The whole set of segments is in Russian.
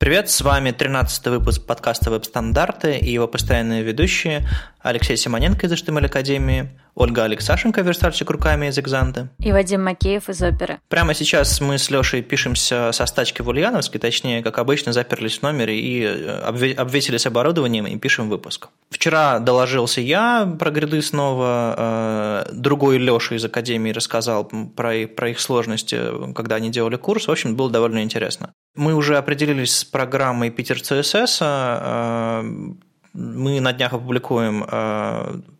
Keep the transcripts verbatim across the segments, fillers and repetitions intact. Привет, с вами тринадцатый выпуск подкаста «Веб-стандарты» и его постоянные ведущие Алексей Симоненко из Штемель Академии, Ольга Алексашенко, верстальщик руками из Экзанты, и Вадим Макеев из Оперы. Прямо сейчас мы с Лешей пишемся со стачки в Ульяновске, точнее, как обычно, заперлись в номере и обвесились оборудованием и пишем выпуск. Вчера доложился я про гряды снова, другой Леша из Академии рассказал про их сложности, когда они делали курс, в общем, было довольно интересно. Мы уже определились с программой Питер ЦСС. Мы на днях опубликуем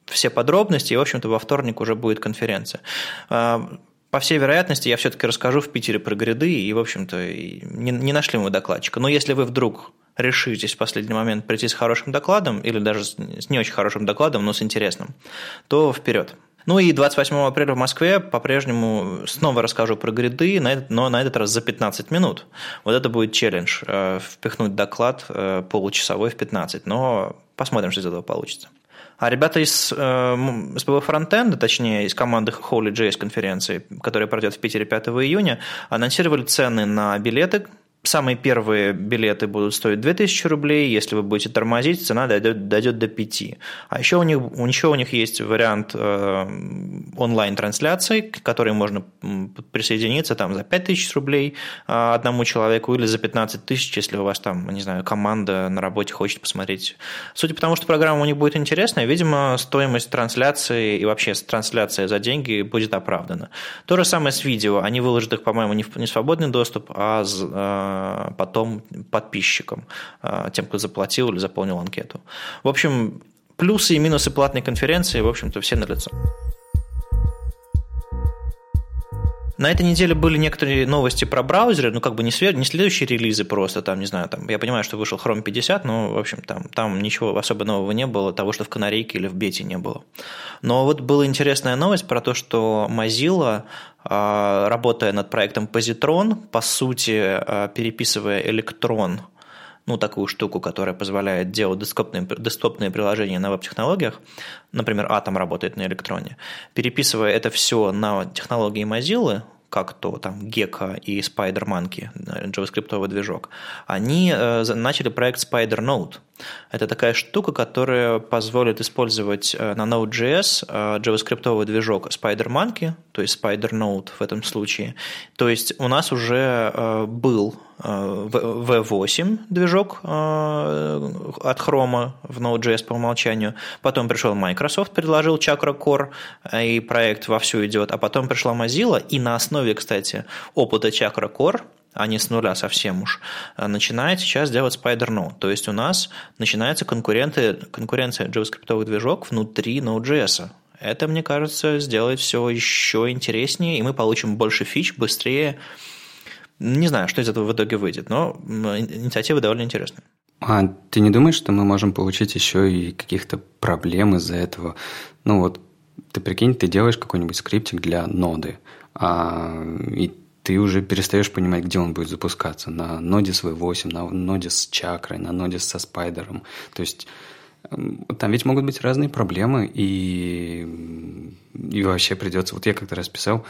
все подробности, и, в общем-то, во вторник уже будет конференция. По всей вероятности, я все-таки расскажу в Питере про гриды, и, в общем-то, не нашли мы докладчика. Но если вы вдруг решитесь в последний момент прийти с хорошим докладом, или даже с не очень хорошим докладом, но с интересным, то вперед. Ну и двадцать восьмого апреля в Москве по-прежнему снова расскажу про гриды, но на этот раз за пятнадцать минут. Вот это будет челлендж – впихнуть доклад получасовой в пятнадцать, но посмотрим, что из этого получится. А ребята из СПБ фронтенда, точнее, из команды HolyJS конференции, которая пройдет в Питере пятого июня, анонсировали цены на билеты. Самые первые билеты будут стоить две тысячи рублей, если вы будете тормозить, цена дойдет, дойдет до пяти. А еще у них, еще у них есть вариант э, онлайн-трансляции, к которой можно присоединиться там, за пять тысяч рублей э, одному человеку или за пятнадцать тысяч, если у вас там, не знаю, команда на работе хочет посмотреть. Судя по тому, что программа у них будет интересная, видимо, стоимость трансляции и вообще трансляция за деньги будет оправдана. То же самое с видео. Они выложат их, по-моему, не в, не в свободный доступ, а с потом подписчикам, тем, кто заплатил или заполнил анкету. В общем, плюсы и минусы платной конференции, в общем-то, все налицо. На этой неделе были некоторые новости про браузеры, ну, как бы не, свер... не следующие релизы просто, там, не знаю, там, я понимаю, что вышел Chrome пятьдесят, но, в общем, там, там ничего особо нового не было, того, что в канарейке или в бете не было. Но вот была интересная новость про то, что Mozilla, работая над проектом Positron, по сути, переписывая Electron, ну, такую штуку, которая позволяет делать десктопные, десктопные приложения на веб-технологиях, например, Atom работает на электроне, переписывая это все на технологии Mozilla, как то там Gecko и SpiderMonkey, JavaScript-овый движок, они начали проект SpiderNode. Это такая штука, которая позволит использовать на Node.js JavaScript-овый движок SpiderMonkey, то есть SpiderNode в этом случае. То есть у нас уже был ви восемь движок от Chrome в Node.js по умолчанию, потом пришел Microsoft, предложил ChakraCore, и проект вовсю идет, а потом пришла Mozilla, и на основе, кстати, опыта ChakraCore, а не с нуля совсем уж, начинает сейчас делать SpiderNode. То есть у нас начинается конкуренты, конкуренция JavaScript-овых движок внутри Node.js. Это, мне кажется, сделает все еще интереснее, и мы получим больше фич быстрее. Не знаю, что из этого в итоге выйдет, но инициатива довольно интересная. А ты не думаешь, что мы можем получить еще и каких-то проблем из-за этого? Ну вот, ты прикинь, ты делаешь какой-нибудь скриптик для ноды, а, и ты уже перестаешь понимать, где он будет запускаться. На ноде с ви восемь, на ноде с чакрой, на ноде со спайдером. То есть там ведь могут быть разные проблемы, и, и вообще придется... Вот я как-то раз писал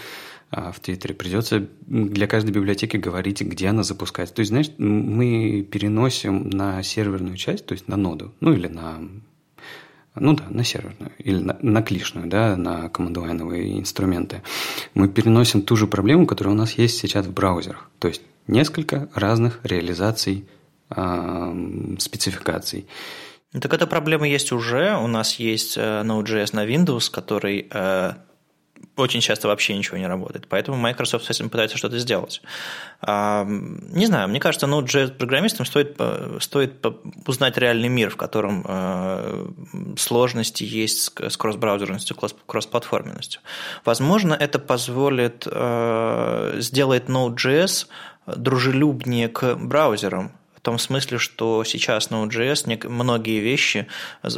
в Твиттере, придется для каждой библиотеки говорить, где она запускается. То есть, знаешь, мы переносим на серверную часть, то есть на ноду, ну или на... Ну да, на серверную или на, на клишную, да, на командолайновые инструменты. Мы переносим ту же проблему, которая у нас есть сейчас в браузерах. То есть несколько разных реализаций, э, спецификаций. Так эта проблема есть уже. У нас есть Node.js на Windows, который э, очень часто вообще ничего не работает. Поэтому Microsoft с этим пытается что-то сделать. Э, не знаю, мне кажется, Node.js-программистам стоит, стоит узнать реальный мир, в котором э, сложности есть с кросс-браузерностью, кросс-платформенностью. Возможно, это позволит, э, сделает Node.js дружелюбнее к браузерам. В том смысле, что сейчас Node.js многие вещи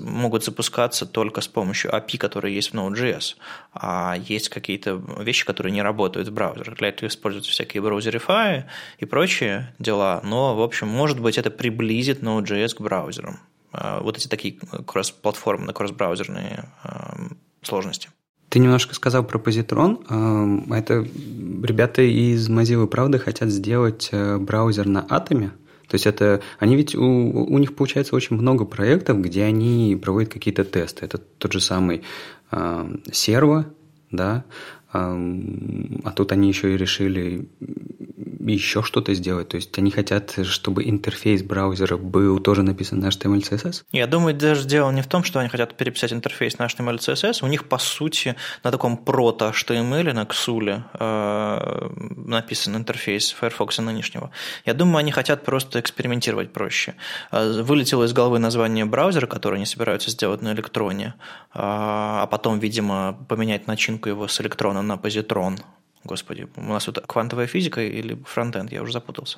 могут запускаться только с помощью эй пи ай, которые есть в Node.js, а есть какие-то вещи, которые не работают в браузерах. Для этого используются всякие браузерифаи и прочие дела, но, в общем, может быть, это приблизит Node.js к браузерам. Вот эти такие кросс-платформные, кросс-браузерные сложности. Ты немножко сказал про Positron. Это ребята из Mozilla, правда, хотят сделать браузер на Atom? То есть это они ведь у, у них получается очень много проектов, где они проводят какие-то тесты. Это тот же самый э, серво, да, э, а тут они еще и решили еще что-то сделать. То есть они хотят, чтобы интерфейс браузера был тоже написан на эйч ти эм эль си эс эс? Я думаю, даже дело не в том, что они хотят переписать интерфейс на эйч ти эм эль си эс эс. У них, по сути, на таком прото-эйч ти эм эль, на ксуле э, написан интерфейс Firefox нынешнего. Я думаю, они хотят просто экспериментировать проще. Вылетело из головы название браузера, который они собираются сделать на электроне, э, а потом, видимо, поменять начинку его с электрона на позитрон. Господи, у нас тут квантовая физика или фронтенд, я уже запутался.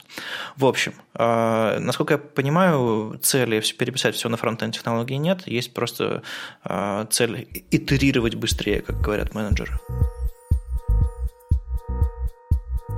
В общем, э, насколько я понимаю, цели переписать все на фронтенд технологии нет, есть просто э, цель итерировать быстрее, как говорят менеджеры.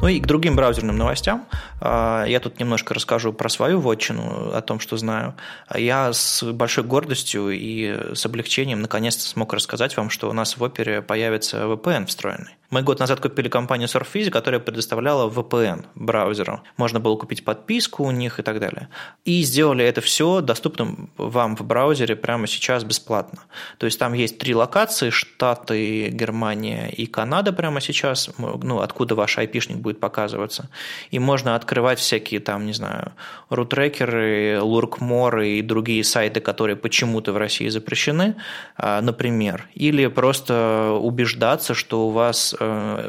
Ну и к другим браузерным новостям. Я тут немножко расскажу про свою вотчину, о том, что знаю. Я с большой гордостью и с облегчением наконец-то смог рассказать вам, что у нас в Опере появится ви пи эн встроенный. Мы год назад купили компанию SurfVisi, которая предоставляла ви пи эн браузеру. Можно было купить подписку у них и так далее. И сделали это все доступным вам в браузере прямо сейчас бесплатно. То есть там есть три локации: Штаты, Германия и Канада прямо сейчас, ну, откуда ваш айпишник будет показываться. И можно открывать всякие там, не знаю, рутрекеры, луркморы и другие сайты, которые почему-то в России запрещены, например. Или просто убеждаться, что у вас,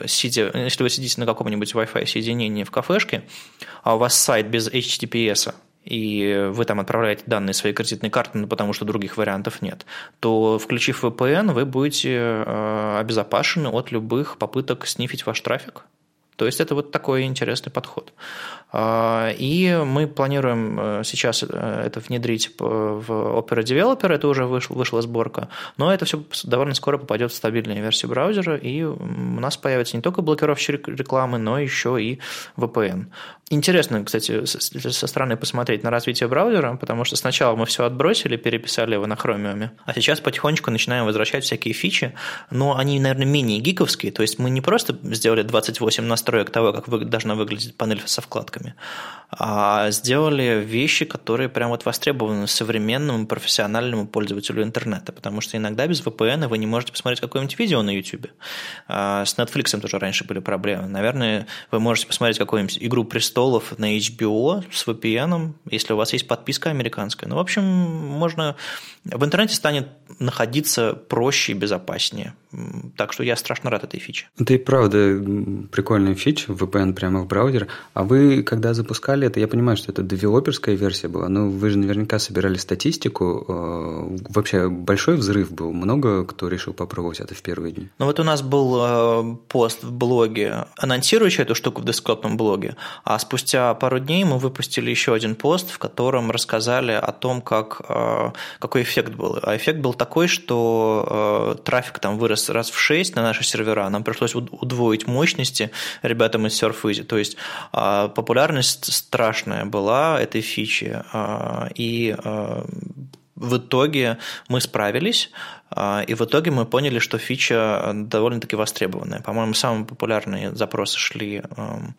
сидя, если вы сидите на каком-нибудь Wi-Fi соединении в кафешке, а у вас сайт без эйч ти ти пи эс, и вы там отправляете данные своей кредитной карты, ну, потому что других вариантов нет, то, включив ви пи эн, вы будете обезопасены от любых попыток снифить ваш трафик. То есть это вот такой интересный подход. И мы планируем сейчас это внедрить в Opera Developer, это уже вышла, вышла сборка, но это все довольно скоро попадет в стабильную версию браузера, и у нас появится не только блокировщик рекламы, но еще и ви пи эн. Интересно, кстати, со стороны посмотреть на развитие браузера, потому что сначала мы все отбросили, переписали его на Chromium, а сейчас потихонечку начинаем возвращать всякие фичи, но они, наверное, менее гиковские, то есть мы не просто сделали двадцать восемь настроек того, как должна выглядеть панель со вкладками, а сделали вещи, которые прям вот востребованы современному профессиональному пользователю интернета, потому что иногда без ви пи эн вы не можете посмотреть какое-нибудь видео на YouTube. С Netflix тоже раньше были проблемы. Наверное, вы можете посмотреть какую-нибудь «Игру престолов» на эйч би о с ви пи эн, если у вас есть подписка американская. Ну, в общем, можно... В интернете станет находиться проще и безопаснее. Так что я страшно рад этой фиче. Это и правда прикольная фича, ви пи эн прямо в браузер. А вы, когда запускали это, я понимаю, что это девелоперская версия была, но вы же наверняка собирали статистику. Вообще большой взрыв был. Много кто решил попробовать это в первые дни? Ну вот у нас был пост в блоге, анонсирующий эту штуку в десктопном блоге, а спустя пару дней мы выпустили еще один пост, в котором рассказали о том, как, какой эффект был. А эффект был такой, что трафик там вырос раз в шесть на наши сервера, нам пришлось удвоить мощности ребятам из SurfVisi. То есть популярность страшная была этой фичи, и в итоге мы справились, и в итоге мы поняли, что фича довольно-таки востребованная. По-моему, самые популярные запросы шли,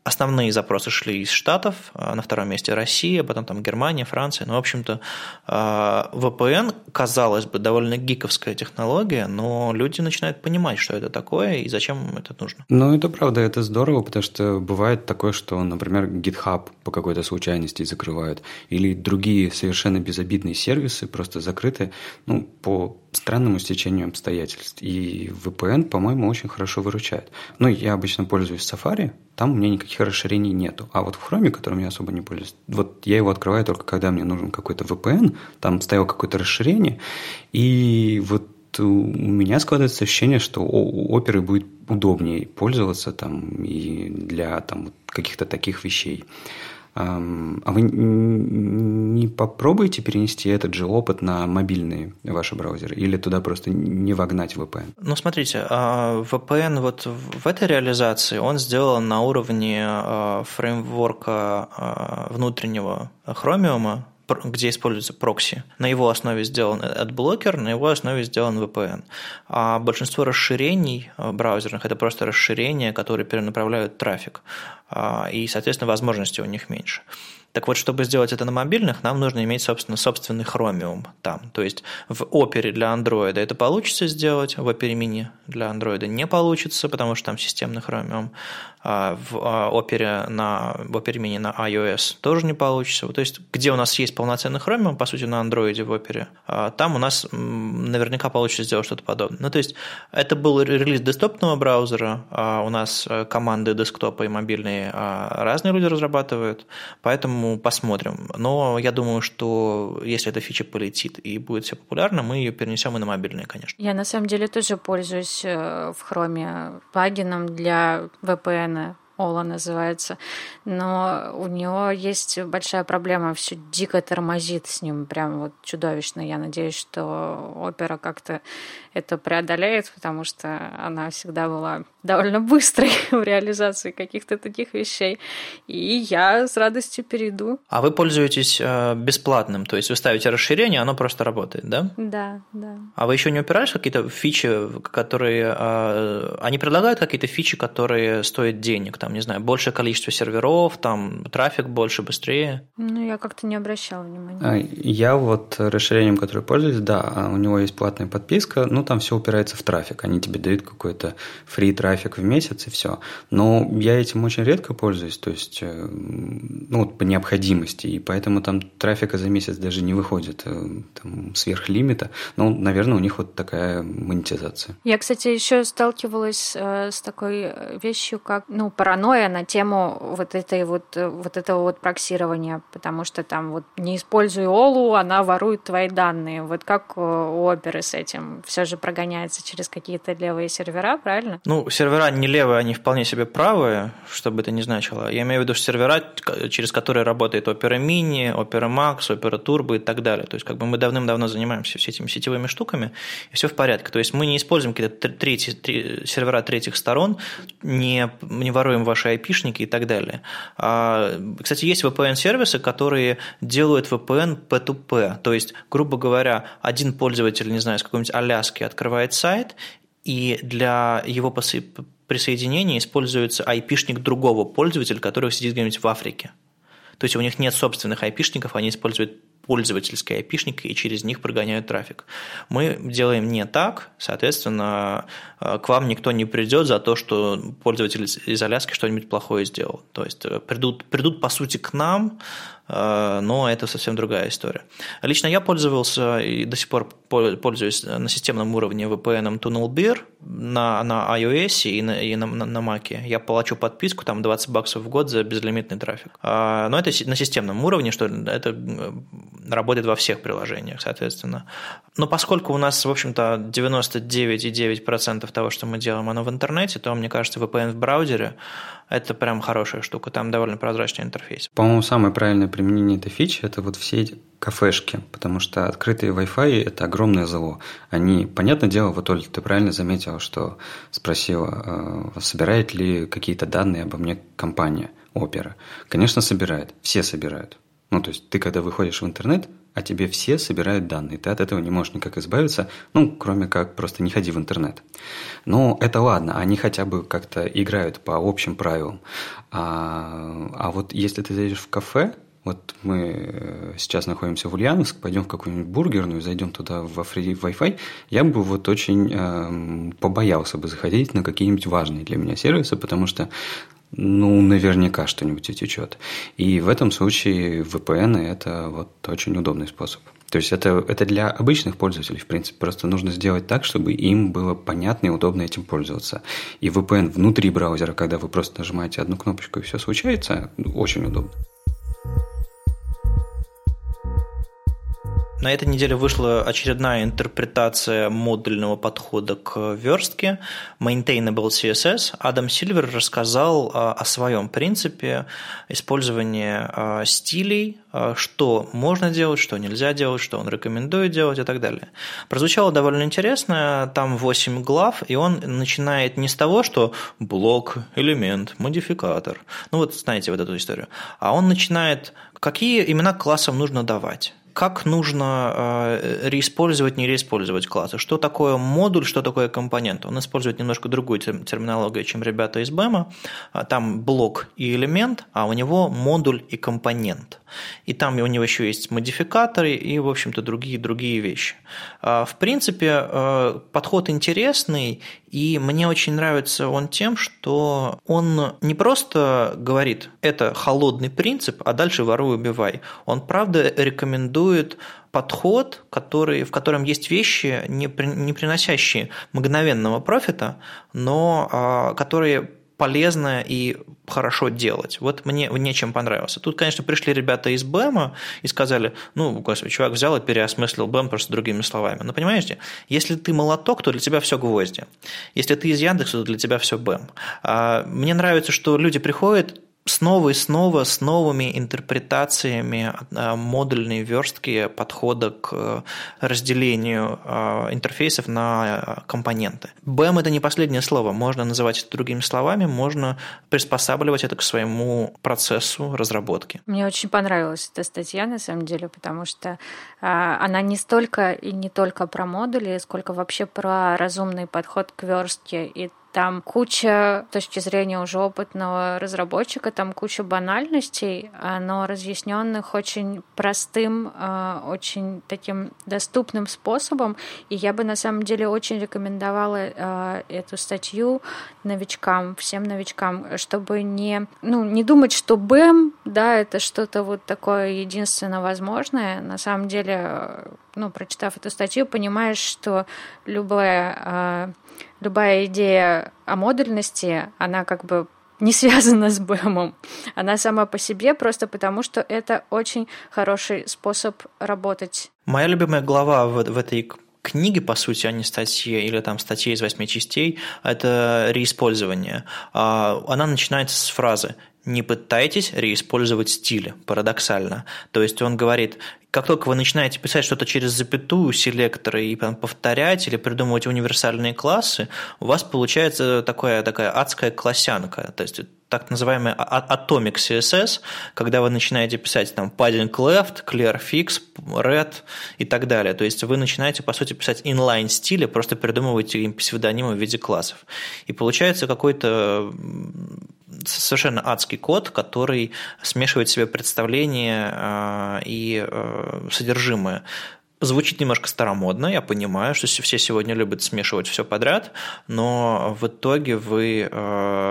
основные запросы шли из Штатов, на втором месте Россия, потом там Германия, Франция. Ну, в общем-то, ви пи эн, казалось бы, довольно гиковская технология, но люди начинают понимать, что это такое и зачем это нужно. Ну, это правда, это здорово, потому что бывает такое, что, например, GitHub по какой-то случайности закрывают, или другие совершенно безобидные сервисы просто закрыты, ну, по странному стечению обстоятельств. И ви пи эн, по-моему, очень хорошо выручает. Ну, я обычно пользуюсь Safari, там у меня никаких расширений нету. А вот в Chrome, которым я особо не пользуюсь, вот я его открываю только когда мне нужен какой-то ви пи эн, там стояло какое-то расширение, и вот у меня складывается ощущение, что у Opera будет удобнее пользоваться там и для там каких-то таких вещей. А вы не попробуете перенести этот же опыт на мобильные ваши браузеры? Или туда просто не вогнать ви пи эн? Ну, смотрите, ви пи эн вот в этой реализации, он сделан на уровне фреймворка внутреннего Chromium, где используется прокси. На его основе сделан AdBlocker, на его основе сделан ви пи эн. А большинство расширений браузерных – это просто расширения, которые перенаправляют трафик. И, соответственно, возможностей у них меньше. Так вот, чтобы сделать это на мобильных, нам нужно иметь, собственно, собственный Chromium там. То есть в Opera для Android это получится сделать, в Opera Mini для Android не получится, потому что там системный Chromium. В Opera, на, в Opera Mini на iOS тоже не получится. То есть где у нас есть полноценный Chromium, по сути, на Android в Opera, там у нас наверняка получится сделать что-то подобное. Ну, то есть это был релиз десктопного браузера, у нас команды десктопа и мобильные разные люди разрабатывают, поэтому посмотрим. Но я думаю, что если эта фича полетит и будет все популярно, мы ее перенесем и на мобильные, конечно. Я на самом деле тоже пользуюсь в Chrome плагином для ви пи эн, Ола называется, но у него есть большая проблема, все дико тормозит с ним, прям вот чудовищно. Я надеюсь, что Опера как-то это преодолеет, потому что она всегда была довольно быстрой в реализации каких-то таких вещей, и я с радостью перейду. А вы пользуетесь бесплатным, то есть вы ставите расширение, оно просто работает, да? Да, да. А вы еще не упирались в какие-то фичи, которые... Они предлагают какие-то фичи, которые стоят денег, там, не знаю, большее количество серверов, там, трафик больше, быстрее. Ну, я как-то не обращала внимания. Я вот расширением, которое пользуюсь, да, у него есть платная подписка, ну, там все упирается в трафик, они тебе дают какой-то фри трафик в месяц и все. Но я этим очень редко пользуюсь, то есть, ну, вот по необходимости, и поэтому там трафика за месяц даже не выходит там, сверх лимита, но, наверное, у них вот такая монетизация. Я, кстати, еще сталкивалась с такой вещью, как, ну, паранойя на тему вот этой вот, вот этого вот проксирования, потому что там вот не используй Олу, она ворует твои данные. Вот как у Оперы с этим? Все же прогоняется через какие-то левые сервера, правильно? Ну, сервера не левые, они вполне себе правые, что бы это ни значило. Я имею в виду, что сервера, через которые работает Opera Mini, Opera Max, Opera Turbo и так далее. То есть как бы мы давным-давно занимаемся все этими сетевыми штуками, и все в порядке. То есть мы не используем какие-то третьи, третьи, сервера третьих сторон, не, не воруем ваши айпишники и так далее. А, кстати, есть ви пи эн-сервисы, которые делают ви пи эн пи ту пи. То есть, грубо говоря, один пользователь, не знаю, из какой-нибудь Аляски открывает сайт, и для его присоединения используется айпишник другого пользователя, который сидит где-нибудь в Африке. То есть у них нет собственных айпишников, они используют пользовательские айпишники и через них прогоняют трафик. Мы делаем не так, соответственно, к вам никто не придет за то, что пользователь из Аляски что-нибудь плохое сделал. То есть придут, придут по сути к нам, но это совсем другая история. Лично я пользовался и до сих пор пользуюсь на системном уровне ви пи эн-ом TunnelBear на, на iOS и на, и на, на, на Mac. Я плачу подписку, там двадцать баксов в год за безлимитный трафик. Но это на системном уровне, что это работает во всех приложениях, соответственно. Но поскольку у нас, в общем-то, девяносто девять целых девять десятых процента того, что мы делаем, оно в интернете, то, мне кажется, ви пи эн в браузере – это прям хорошая штука, там довольно прозрачный интерфейс. По-моему, самое правильное применение этой фичи – это вот все эти кафешки, потому что открытые Wi-Fi – это огромное зло. Они, понятное дело, вот, Оль, ты правильно заметила, что спросила, собирает ли какие-то данные обо мне компания Опера. Конечно, собирает, все собирают. Ну, то есть ты, когда выходишь в интернет, а тебе все собирают данные, ты от этого не можешь никак избавиться, ну, кроме как просто не ходи в интернет. Но это ладно, они хотя бы как-то играют по общим правилам. А, а вот если ты зайдешь в кафе, вот мы сейчас находимся в Ульяновск, пойдем в какую-нибудь бургерную, зайдем туда во фри Wi-Fi, я бы вот очень э, побоялся бы заходить на какие-нибудь важные для меня сервисы, потому что ну, наверняка что-нибудь утечет. И в этом случае ви пи эн – это вот очень удобный способ. То есть это, это для обычных пользователей, в принципе. Просто нужно сделать так, чтобы им было понятно и удобно этим пользоваться. И ви пи эн внутри браузера, когда вы просто нажимаете одну кнопочку и все случается, очень удобно. На этой неделе вышла очередная интерпретация модульного подхода к верстке Maintainable си эс эс. Адам Сильвер рассказал о своем принципе использования стилей, что можно делать, что нельзя делать, что он рекомендует делать и так далее. Прозвучало довольно интересно, там восемь глав, и он начинает не с того, что блок, элемент, модификатор, ну вот знаете вот эту историю, а он начинает, какие имена классам нужно давать. как нужно реиспользовать, не реиспользовать классы. Что такое модуль, что такое компонент. Он использует немножко другую терминологию, чем ребята из БЭМа. Там блок и элемент, а у него модуль и компонент. И там у него еще есть модификаторы и, в общем-то, другие, другие вещи. В принципе, подход интересный, и мне очень нравится он тем, что он не просто говорит, это холодный принцип, а дальше воруй, убивай. Он, правда, рекомендует подход, который, в котором есть вещи, не, при, не приносящие мгновенного профита, но а, которые полезно и хорошо делать. Вот мне, мне чем понравился. Тут, конечно, пришли ребята из БЭМа и сказали, ну, господи, чувак взял и переосмыслил БЭМ просто другими словами. Но понимаете, если ты молоток, то для тебя все гвозди. Если ты из Яндекса, то для тебя все БЭМ. А, мне нравится, что люди приходят снова и снова с новыми интерпретациями модульной верстки подхода к разделению интерфейсов на компоненты. БЭМ – это не последнее слово. Можно называть это другими словами, можно приспосабливать это к своему процессу разработки. Мне очень понравилась эта статья, на самом деле, потому что она не столько и не только про модули, сколько вообще про разумный подход к верстке и там куча, с точки зрения уже опытного разработчика, там куча банальностей, но разъясненных очень простым, очень таким доступным способом. И я бы на самом деле очень рекомендовала эту статью новичкам, всем новичкам, чтобы не, ну, не думать, что БЭМ, да, это что-то вот такое единственно возможное. На самом деле, ну, прочитав эту статью, понимаешь, что любая... Любая идея о модульности, она как бы не связана с БЭМом. Она сама по себе, просто потому что это очень хороший способ работать. Моя любимая глава в, в этой книги, по сути, а не статьи, или там статьи из восьми частей, это реиспользование. Она начинается с фразы «Не пытайтесь реиспользовать стили». Парадоксально. То есть он говорит, как только вы начинаете писать что-то через запятую, селекторы, и там, повторять или придумывать универсальные классы, у вас получается такая, такая адская классянка. То есть так называемый Atomic си эс эс, когда вы начинаете писать там padding left, clear fix, red и так далее. То есть вы начинаете, по сути, писать inline стили, просто придумываете им псевдонимы в виде классов. И получается какой-то совершенно адский код, который смешивает в себе представления и содержимое. Звучит немножко старомодно, я понимаю, что все сегодня любят смешивать все подряд, но в итоге вы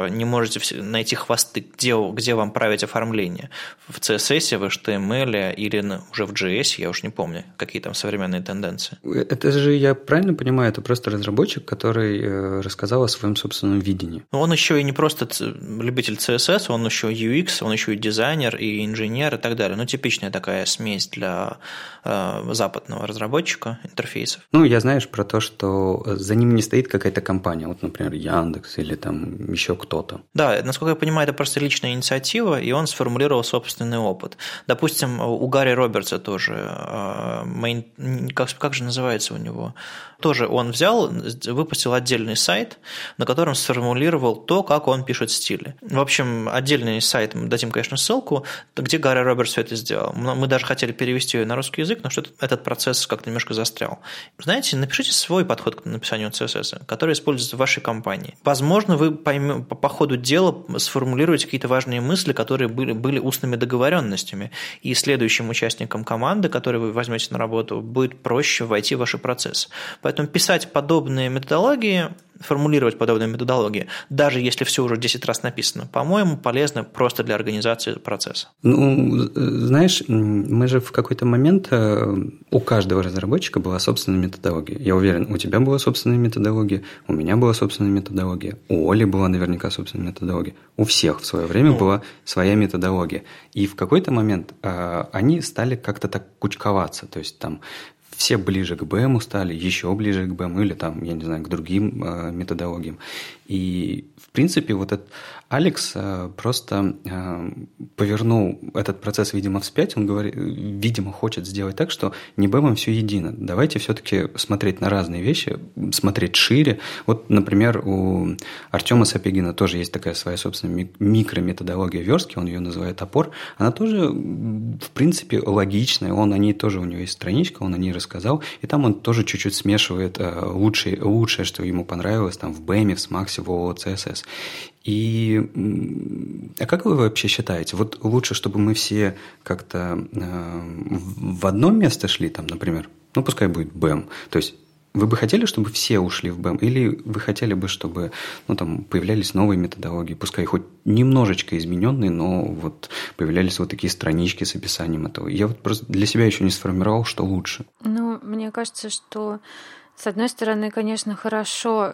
не можете найти хвосты, где, где вам править оформление. В си эс эс, в эйч ти эм эль или уже в джей эс, я уж не помню, какие там современные тенденции. Это же, я правильно понимаю, это просто разработчик, который рассказал о своем собственном видении. Он еще и не просто любитель си эс эс, он еще ю экс, он еще и дизайнер, и инженер, и так далее. Ну, типичная такая смесь для э, западного разработчика интерфейсов. Ну, я, знаешь, про то, что за ним не стоит какая-то компания, вот, например, Яндекс или там еще кто-то. Да, насколько я понимаю, это просто личная инициатива, и он сформулировал собственный опыт. Допустим, у Гарри Робертса тоже, как, как же называется у него, тоже он взял, выпустил отдельный сайт, на котором сформулировал то, как он пишет стили. В общем, отдельный сайт, мы дадим, конечно, ссылку, где Гарри Робертс все это сделал. Мы даже хотели перевести ее на русский язык, но что-то этот процесс процесс как-то немножко застрял. Знаете, напишите свой подход к написанию си эс эс, который используется в вашей компании. Возможно, вы поймете, по ходу дела сформулируете какие-то важные мысли, которые были, были устными договоренностями, и следующим участникам команды, который вы возьмете на работу, будет проще войти в ваш процесс. Поэтому писать подобные методологии, формулировать подобные методологии, даже если все уже десять раз написано, по-моему, полезно просто для организации процесса. Ну, знаешь, мы же в какой-то момент, у каждого разработчика была собственная методология. Я уверен, у тебя была собственная методология, у меня была собственная методология, у Оли была наверняка собственная методология, у всех в свое время ну. была своя методология. И в какой-то момент э, они стали как-то так кучковаться, то есть там все ближе к БЭМу стали, еще ближе к БЭМу или там, я не знаю, к другим э, методологиям. И в принципе вот этот Алекс просто повернул этот процесс, видимо, вспять. Он, говорит, видимо, хочет сделать так, что не бэмом все едино. Давайте все-таки смотреть на разные вещи, смотреть шире. Вот, например, у Артема Сапегина тоже есть такая своя собственная микрометодология верстки, он ее называет «Опор». Она тоже, в принципе, логичная. Он о ней тоже, у него есть страничка, он о ней рассказал. И там он тоже чуть-чуть смешивает лучшее, лучшее, что ему понравилось там в бэме, в смаксе, в ООО, си эс эс. И а как вы вообще считаете? Вот лучше, чтобы мы все как-то э, в одно место шли, там, например, ну, пускай будет бэм. То есть вы бы хотели, чтобы все ушли в бэм? Или вы хотели бы, чтобы, ну, там, появлялись новые методологии, пускай хоть немножечко измененные, но вот появлялись вот такие странички с описанием этого? Я вот просто для себя еще не сформировал, что лучше. Ну, мне кажется, что... С одной стороны, конечно, хорошо,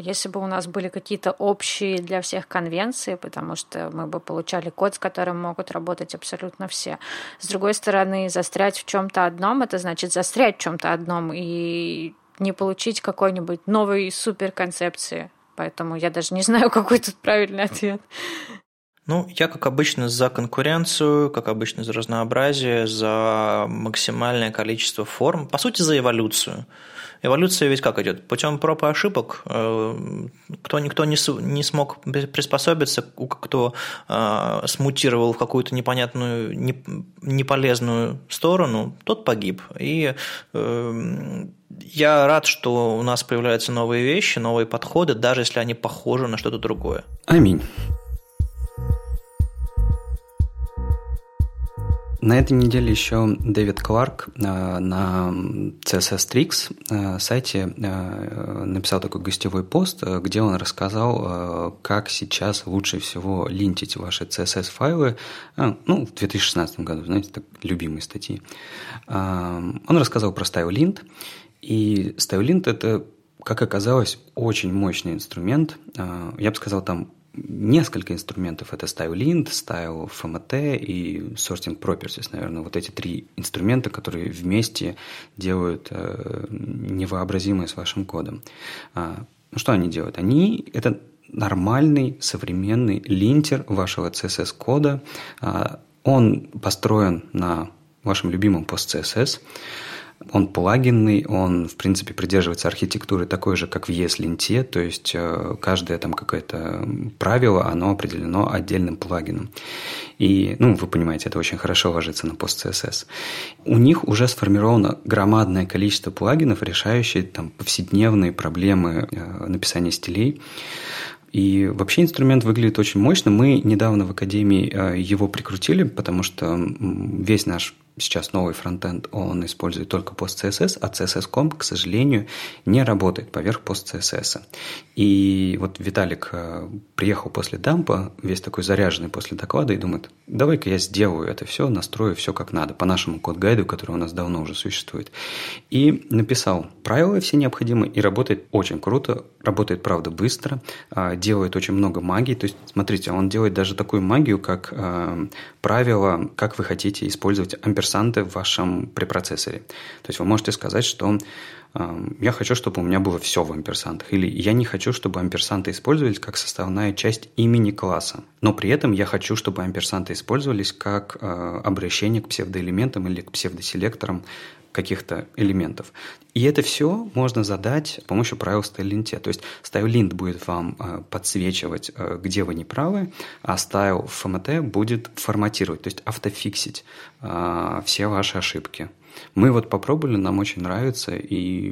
если бы у нас были какие-то общие для всех конвенции, потому что мы бы получали код, с которым могут работать абсолютно все. С другой стороны, застрять в чем-то одном, это значит застрять в чем-то одном и не получить какой-нибудь новой суперконцепции. Поэтому я даже не знаю, какой тут правильный ответ. Ну, я, как обычно, за конкуренцию, как обычно, за разнообразие, за максимальное количество форм, по сути, за эволюцию. Эволюция ведь как идет? Путем проб и ошибок. Кто никто не, не смог приспособиться, кто э, смутировал в какую-то непонятную, не, неполезную сторону, тот погиб. И э, я рад, что у нас появляются новые вещи, новые подходы, даже если они похожи на что-то другое. Аминь. На этой неделе еще Дэвид Кларк на си эс эс Tricks сайте написал такой гостевой пост, где он рассказал, как сейчас лучше всего линтить ваши си эс эс-файлы. Ну, в две тысячи шестнадцатом году, знаете, так любимые статьи. Он рассказал про Stylelint. И Stylelint – это, как оказалось, очень мощный инструмент. Я бы сказал, там несколько инструментов. Это Stylelint, Stylefmt и Sorting Properties, наверное. Вот эти три инструмента, которые вместе делают невообразимое с вашим кодом. Ну, что они делают? Они – это нормальный современный линтер вашего си эс эс-кода. Он построен на вашем любимом PostCSS. Он плагинный, он, в принципе, придерживается архитектуры такой же, как в ESLint, то есть каждое там какое-то правило, оно определено отдельным плагином. И, ну, вы понимаете, это очень хорошо ложится на PostCSS. У них уже сформировано громадное количество плагинов, решающие там повседневные проблемы написания стилей. И вообще инструмент выглядит очень мощно. Мы недавно в Академии его прикрутили, потому что весь наш сейчас новый фронтенд, он использует только PostCSS, а си эс эс Comb, к сожалению, не работает поверх PostCSS. И вот Виталик приехал после дампа, весь такой заряженный после доклада, и думает, давай-ка я сделаю это все, настрою все как надо, по нашему код-гайду, который у нас давно уже существует. И написал правила все необходимые, и работает очень круто, работает, правда, быстро, делает очень много магии. То есть, смотрите, он делает даже такую магию, как правило, как вы хотите использовать амперсанды в вашем препроцессоре. То есть вы можете сказать, что э, я хочу, чтобы у меня было все в амперсантах, или я не хочу, чтобы амперсанты использовались как составная часть имени класса, но при этом я хочу, чтобы амперсанты использовались как э, обращение к псевдоэлементам или к псевдоселекторам каких-то элементов. И это все можно задать с помощью правил Stylelint. То есть Stylelint будет вам э, подсвечивать, э, где вы неправы, а Stylefmt будет форматировать, то есть автофиксить э, все ваши ошибки. Мы вот попробовали, нам очень нравится. И,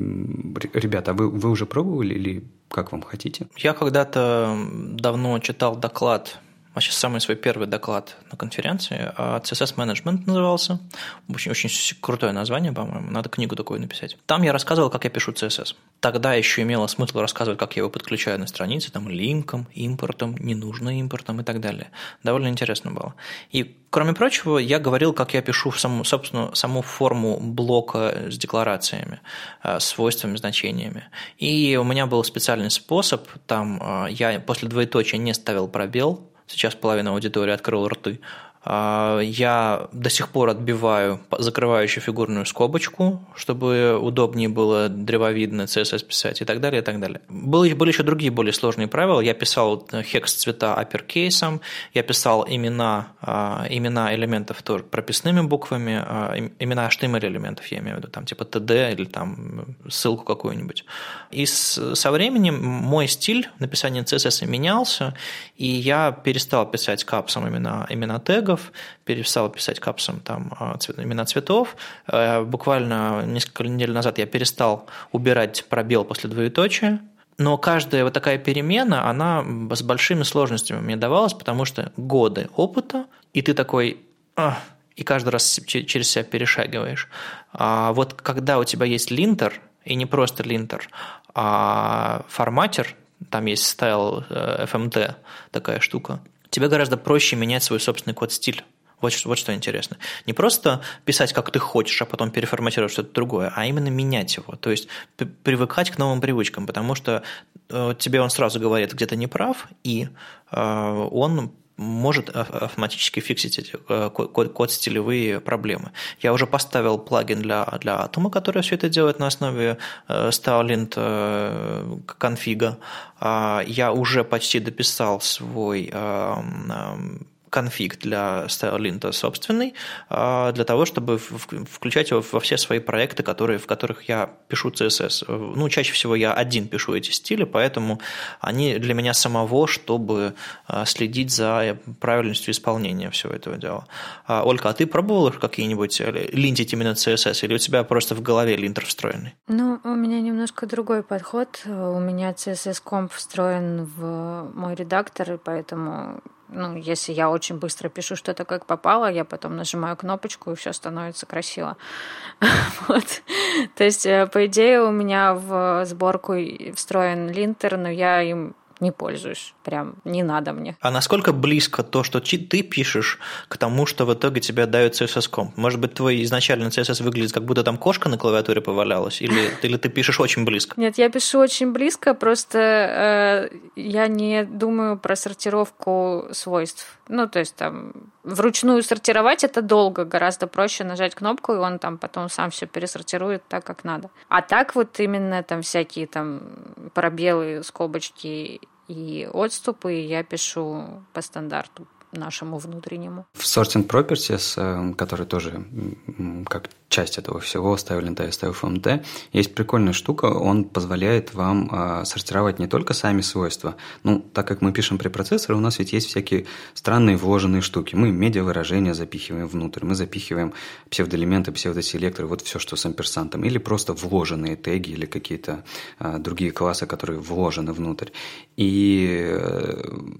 ребята, а вы, вы уже пробовали или как вам хотите? Я когда-то давно читал доклад, а сейчас самый свой первый доклад на конференции, си эс эс Management назывался. Очень-очень крутое название, по-моему. Надо книгу такую написать. Там я рассказывал, как я пишу си эс эс. Тогда еще имело смысл рассказывать, как я его подключаю на странице, там, линком, импортом, ненужным импортом и так далее. Довольно интересно было. И, кроме прочего, я говорил, как я пишу саму, собственно, саму форму блока с декларациями, с свойствами, значениями. И у меня был специальный способ. Там я после двоеточия не ставил пробел. Сейчас половина аудитории открыла рты. Я до сих пор отбиваю закрывающую фигурную скобочку, чтобы удобнее было древовидно си эс эс писать и так далее, и так далее. Были, были еще другие более сложные правила. Я писал хекс цвета апперкейсом, я писал имена, имена элементов тоже прописными буквами, имена эйч ти эм эл элементов, я имею в виду, там типа ти ди или там ссылку какую-нибудь. И со временем мой стиль написания си эс эс менялся, и я перестал писать капсом имена, имена тега, перестал писать капсом там, цвет, имена цветов. Буквально несколько недель назад я перестал убирать пробел после двоеточия. Но каждая вот такая перемена, она с большими сложностями мне давалась, потому что годы опыта, и ты такой... Ах! И каждый раз через себя перешагиваешь. А вот когда у тебя есть линтер, и не просто линтер, а форматер, там есть Stylefmt, такая штука, тебе гораздо проще менять свой собственный код-стиль. Вот, вот что интересно. Не просто писать, как ты хочешь, а потом переформатировать что-то другое, а именно менять его. То есть привыкать к новым привычкам, потому что э, тебе он сразу говорит, где ты не прав, и э, он может автоматически фиксить эти э, код-стилевые проблемы. Я уже поставил плагин для, для Atom, который все это делает на основе э, Stylelint э, конфига. Э, я уже почти дописал свой... Э, э, конфиг для Stylelint собственный, для того, чтобы включать его во все свои проекты, которые, в которых я пишу си эс эс. Ну, чаще всего я один пишу эти стили, поэтому они для меня самого, чтобы следить за правильностью исполнения всего этого дела. Ольга, а ты пробовала какие-нибудь линтить именно си эс эс, или у тебя просто в голове линтер встроенный? Ну, у меня немножко другой подход. У меня си эс эс комп встроен в мой редактор, и поэтому... Ну, если я очень быстро пишу что-то как попало, я потом нажимаю кнопочку, и все становится красиво. Вот. То есть, по идее, у меня в сборку встроен линтер, но я им не пользуюсь. Прям не надо мне. А насколько близко то, что ты пишешь, к тому, что в итоге тебе дают си эс эс комп? Может быть, твой изначально си эс эс выглядит, как будто там кошка на клавиатуре повалялась? Или, или ты пишешь очень близко? Нет, я пишу очень близко, просто э, я не думаю про сортировку свойств. Ну, то есть, там, вручную сортировать это долго, гораздо проще нажать кнопку, и он там потом сам все пересортирует так, как надо. А так вот именно там всякие там пробелы, скобочки и отступы я пишу по стандарту нашему внутреннему. В Sorting Properties, который тоже как часть этого всего Stylelint и Stylefmt, есть прикольная штука, он позволяет вам сортировать не только сами свойства, ну, так как мы пишем препроцессоры, у нас ведь есть всякие странные вложенные штуки, мы медиавыражения запихиваем внутрь, мы запихиваем псевдоэлементы, псевдоселекторы, вот все, что с амперсантом, или просто вложенные теги или какие-то другие классы, которые вложены внутрь. И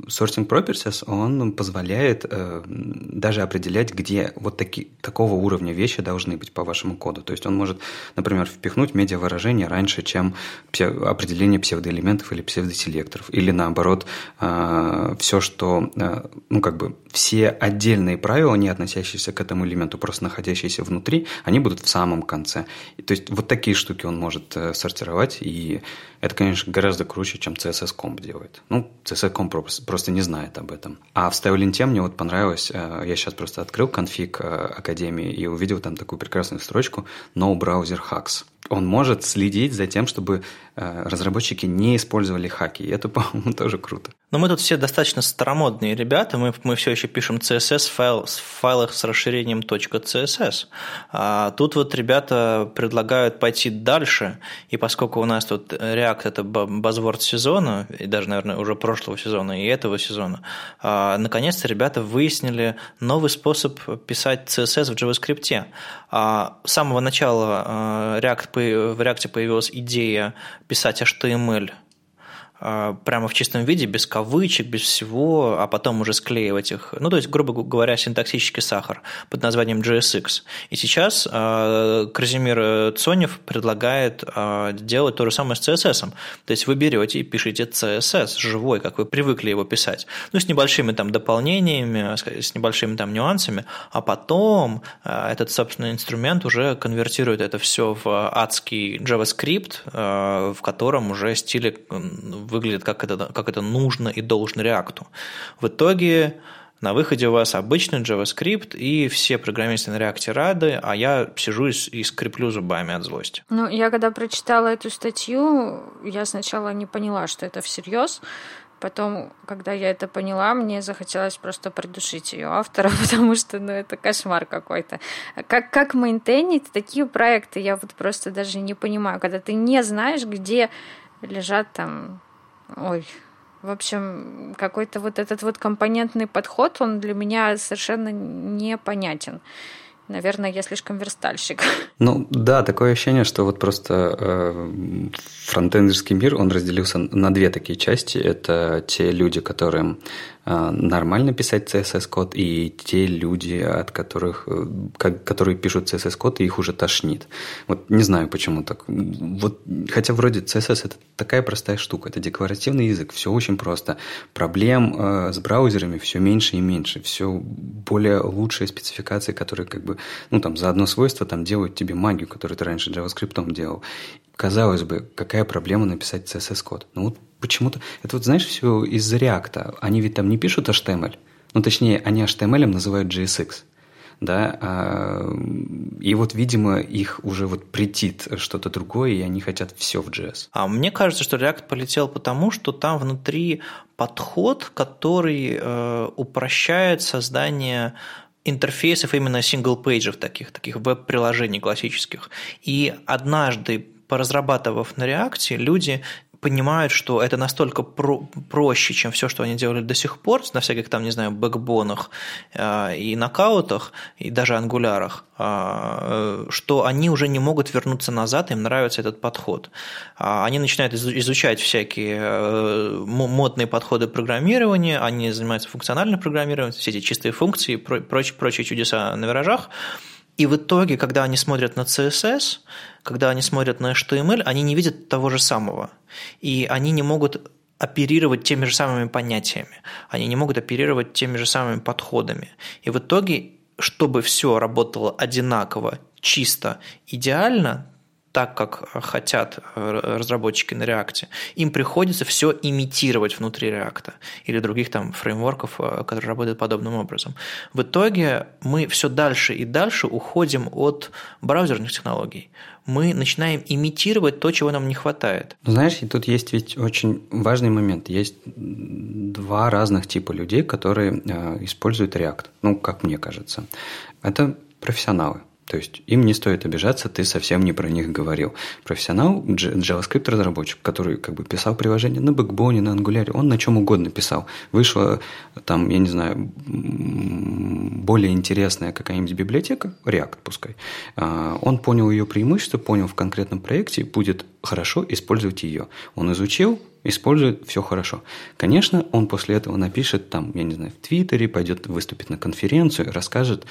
Sorting Properties, он позволяет позволяет э, даже определять, где вот таки, такого уровня вещи должны быть по вашему коду. То есть он может, например, впихнуть медиавыражение раньше, чем псев- определение псевдоэлементов или псевдоселекторов. Или наоборот, э, все, что, э, ну как бы, все отдельные правила, не относящиеся к этому элементу, просто находящиеся внутри, они будут в самом конце. И, то есть вот такие штуки он может э, сортировать, и это, конечно, гораздо круче, чем си эс эс комп делает. Ну, си эс эс комп просто не знает об этом. А в Stylelint мне вот понравилось, я сейчас просто открыл конфиг Академии и увидел там такую прекрасную строчку «No browser hacks». Он может следить за тем, чтобы разработчики не использовали хаки. И это, по-моему, тоже круто. Но мы тут все достаточно старомодные ребята. Мы, мы все еще пишем си эс эс файл, в файлах с расширением .css. А тут вот ребята предлагают пойти дальше. И поскольку у нас тут React – это базворд сезона, и даже, наверное, уже прошлого сезона и этого сезона, наконец-то ребята выяснили новый способ писать си эс эс в JavaScript. А с самого начала React в React появилась идея писать эйч ти эм эль прямо в чистом виде, без кавычек, без всего, а потом уже склеивать их. Ну, то есть, грубо говоря, синтаксический сахар под названием джей эс экс. И сейчас Казимир Цонев предлагает делать то же самое с си эс эс. То есть, вы берете и пишете си эс эс живой, как вы привыкли его писать. Ну, с небольшими там дополнениями, с небольшими там нюансами, а потом этот, собственно, инструмент уже конвертирует это все в адский JavaScript, в котором уже стили выглядит, как это, как это нужно и должно React. В итоге На выходе у вас обычный JavaScript, и все программисты на React рады, а я сижу и, и скреплю зубами от злости. Ну, я когда прочитала эту статью, я сначала не поняла, что это всерьез. Потом, когда я это поняла, мне захотелось просто придушить ее автора, потому что, ну, это кошмар какой-то. Как, как мейнтейнить такие проекты, я вот просто даже не понимаю, когда ты не знаешь, где лежат там... Ой... В общем, какой-то вот этот вот компонентный подход, он для меня совершенно непонятен. Наверное, я слишком верстальщик. Ну да, такое ощущение, что вот просто э, фронтендерский мир, он разделился на две такие части. Это те люди, которым э, нормально писать си эс эс-код, и те люди, от которых, э, как, которые пишут си эс эс-код, и их уже тошнит. Вот не знаю, почему так. Вот, хотя вроде си эс эс – это такая простая штука. Это декларативный язык, все очень просто. Проблем э, с браузерами все меньше и меньше. Все более лучшие спецификации, которые как бы ну, там, за одно свойство там, делают тебе магию, которую ты раньше JavaScript делал. Казалось бы, какая проблема написать си эс эс-код? Ну, вот почему-то... Это вот, знаешь, все из-за React. Они ведь там не пишут эйч ти эм эль. Ну, точнее, они эйч ти эм эль называют джей эс экс. Да? И вот, видимо, их уже вот претит что-то другое, и они хотят все в джей эс. А мне кажется, что React полетел потому, что там внутри подход, который э, упрощает создание... интерфейсов именно сингл-пейджев таких, таких веб-приложений классических. И однажды, поразрабатывав на React, люди понимают, что это настолько про- проще, чем все, что они делали до сих пор, на всяких там, не знаю, бэкбонах э, и нокаутах, и даже ангулярах, э, что они уже не могут вернуться назад, им нравится этот подход. А они начинают из- изучать всякие э, модные подходы программирования, они занимаются функциональным программированием, все эти чистые функции и про- проч- прочие чудеса на виражах. И в итоге, когда они смотрят на си эс эс, когда они смотрят на эйч ти эм эль, они не видят того же самого. И они не могут оперировать теми же самыми понятиями. Они не могут оперировать теми же самыми подходами. И в итоге, чтобы все работало одинаково, чисто, идеально, так, как хотят разработчики на React, им приходится все имитировать внутри React или других там фреймворков, которые работают подобным образом. В итоге мы все дальше и дальше уходим от браузерных технологий. Мы начинаем имитировать то, чего нам не хватает. Знаешь, и тут есть ведь очень важный момент. Есть два разных типа людей, которые используют React, ну, как мне кажется. Это профессионалы. То есть им не стоит обижаться, ты совсем не про них говорил. Профессионал, JavaScript-разработчик, который как бы писал приложение на Backbone, на Angular, он на чем угодно писал. Вышла там, я не знаю, более интересная какая-нибудь библиотека, React пускай. Он понял ее преимущество, понял в конкретном проекте, будет хорошо использовать ее. Он изучил, использует, все хорошо. Конечно, он после этого напишет там, я не знаю, в Твиттере, пойдет выступить на конференцию, расскажет...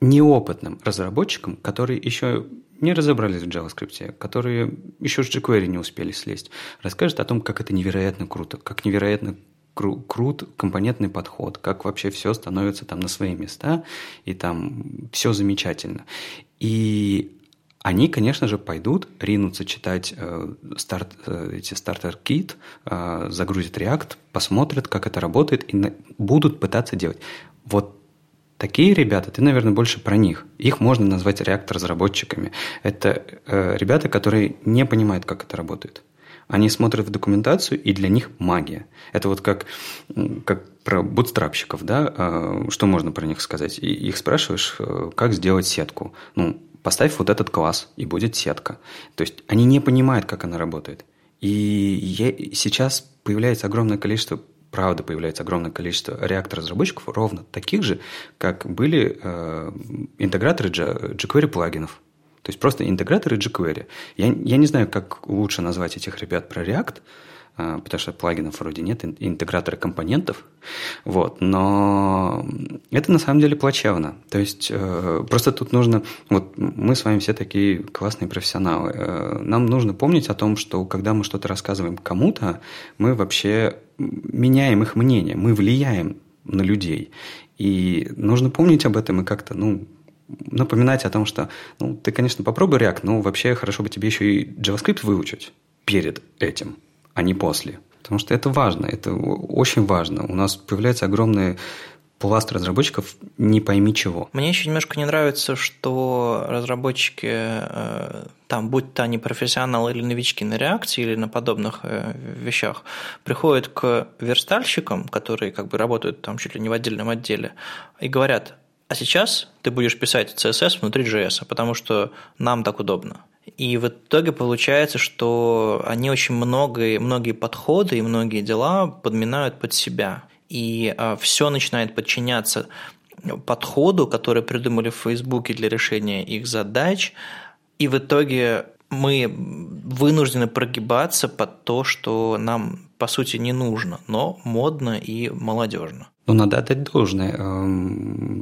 неопытным разработчикам, которые еще не разобрались в JavaScript, которые еще с jQuery не успели слезть, расскажет о том, как это невероятно круто, как невероятно кру- крут компонентный подход, как вообще все становится там на свои места, и там все замечательно. И они, конечно же, пойдут, ринутся читать э, старт, э, эти стартер-кит, э, загрузят React, посмотрят, как это работает, и на- будут пытаться делать. Вот такие ребята, ты, наверное, больше про них. Их можно назвать React-разработчиками. Это э, ребята, которые не понимают, как это работает. Они смотрят в документацию, и для них магия. Это вот как, как про бутстрапщиков, да? Э, что можно про них сказать? И их спрашиваешь, э, как сделать сетку. Ну, поставь вот этот класс, и будет сетка. То есть они не понимают, как она работает. И я, сейчас появляется огромное количество... Правда, появляется огромное количество React-разработчиков, ровно таких же, как были э, интеграторы jQuery-плагинов. То есть просто интеграторы jQuery. Я, я не знаю, как лучше назвать этих ребят про React, э, потому что плагинов вроде нет, интеграторы компонентов. Вот. Но это на самом деле плачевно. То есть э, просто тут нужно... Вот мы с вами все такие классные профессионалы. Э, нам нужно помнить о том, что когда мы что-то рассказываем кому-то, мы вообще... меняем их мнение, мы влияем на людей. И нужно помнить об этом и как-то, ну, напоминать о том, что, ну, ты, конечно, попробуй React, но вообще хорошо бы тебе еще и JavaScript выучить перед этим, а не после. потому что это важно, это очень важно. У нас появляется огромное... пласт разработчиков не пойми чего. Мне еще немножко не нравится, что разработчики, э, там, будь то они профессионалы или новички на React или на подобных э, вещах, приходят к верстальщикам, которые как бы работают там чуть ли не в отдельном отделе, и говорят: а сейчас ты будешь писать си эс эс внутри джей эс, потому что нам так удобно. И в итоге получается, что они очень многое, многие подходы и многие дела подминают под себя. И все начинает подчиняться подходу, который придумали в Фейсбуке для решения их задач, и в итоге мы вынуждены прогибаться под то, что нам, по сути, не нужно, но модно и молодежно. Ну, надо отдать должное.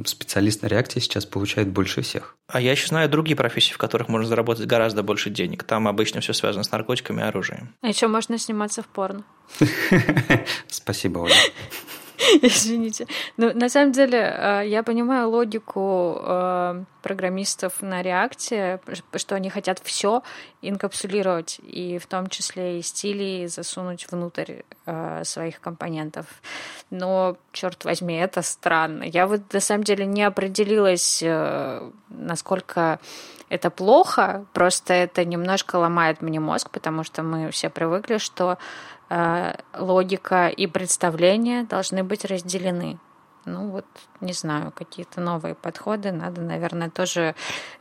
Специалист на React сейчас получает больше всех. А я еще знаю другие профессии, в которых можно заработать гораздо больше денег. Там обычно все связано с наркотиками и оружием. А еще можно сниматься в порно. Спасибо, Оля. Извините. Ну, на самом деле, я понимаю логику программистов на React, что они хотят все инкапсулировать, и в том числе и стили засунуть внутрь своих компонентов. Но, черт возьми, это странно. Я вот, на самом деле, не определилась, насколько это плохо, просто это немножко ломает мне мозг, потому что мы все привыкли, что логика и представление должны быть разделены. Ну вот, не знаю, какие-то новые подходы. Надо, наверное, тоже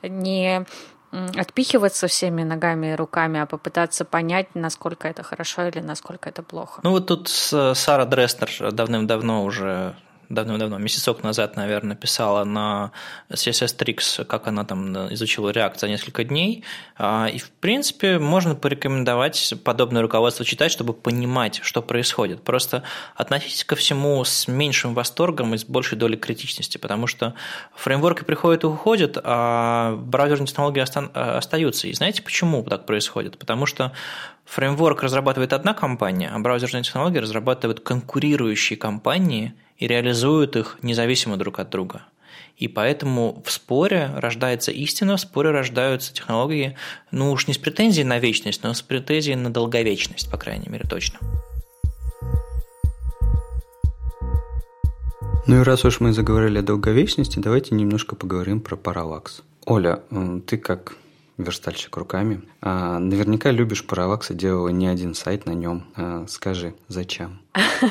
не отпихиваться всеми ногами и руками, а попытаться понять, насколько это хорошо или насколько это плохо. Ну вот тут Сара Дрестер давным-давно уже... давным-давно, месяцок назад, наверное, писала на си эс эс Tricks, как она там изучила React за несколько дней. И, в принципе, можно порекомендовать подобное руководство читать, чтобы понимать, что происходит. Просто относитесь ко всему с меньшим восторгом и с большей долей критичности, потому что фреймворки приходят и уходят, а браузерные технологии остаются. И знаете, почему так происходит? Потому что фреймворк разрабатывает одна компания, а браузерные технологии разрабатывают конкурирующие компании и реализуют их независимо друг от друга. И поэтому в споре рождается истина, в споре рождаются технологии, ну уж не с претензией на вечность, но с претензией на долговечность, по крайней мере, точно. Ну и раз уж мы заговорили о долговечности, давайте немножко поговорим про параллакс. Оля, ты как... верстальщик руками. А, наверняка любишь параллакс и делала не один сайт на нем. А, скажи, зачем?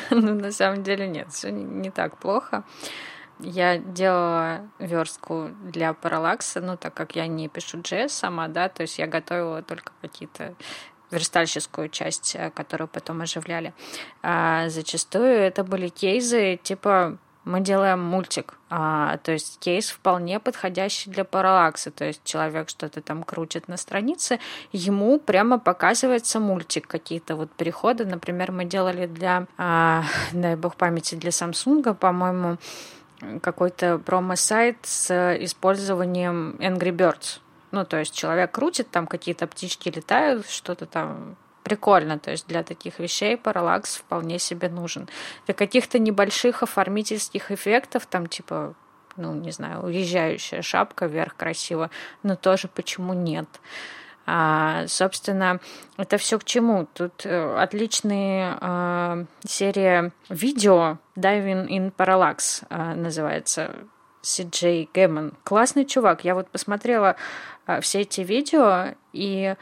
Ну, на самом деле нет, все не так плохо. Я делала верстку для параллакса, ну, так как я не пишу джей эс сама, да, то есть я готовила только какие-то верстальческую часть, которую потом оживляли. А зачастую это были кейзы типа мы делаем мультик, а, то есть кейс вполне подходящий для параллакса, то есть человек что-то там крутит на странице, ему прямо показывается мультик, какие-то вот переходы, например, мы делали для, а, дай бог памяти, для Samsung, по-моему, какой-то промо-сайт с использованием Angry Birds, ну то есть человек крутит, там какие-то птички летают, что-то там... Прикольно, то есть для таких вещей параллакс вполне себе нужен. Для каких-то небольших оформительских эффектов, там типа, ну, не знаю, уезжающая шапка вверх красиво, но тоже почему нет? А, собственно, это все к чему? Тут отличные а, серия видео «Diving in Parallax» а, называется. Си Джей Гэммон. Классный чувак. Я вот посмотрела а, все эти видео и...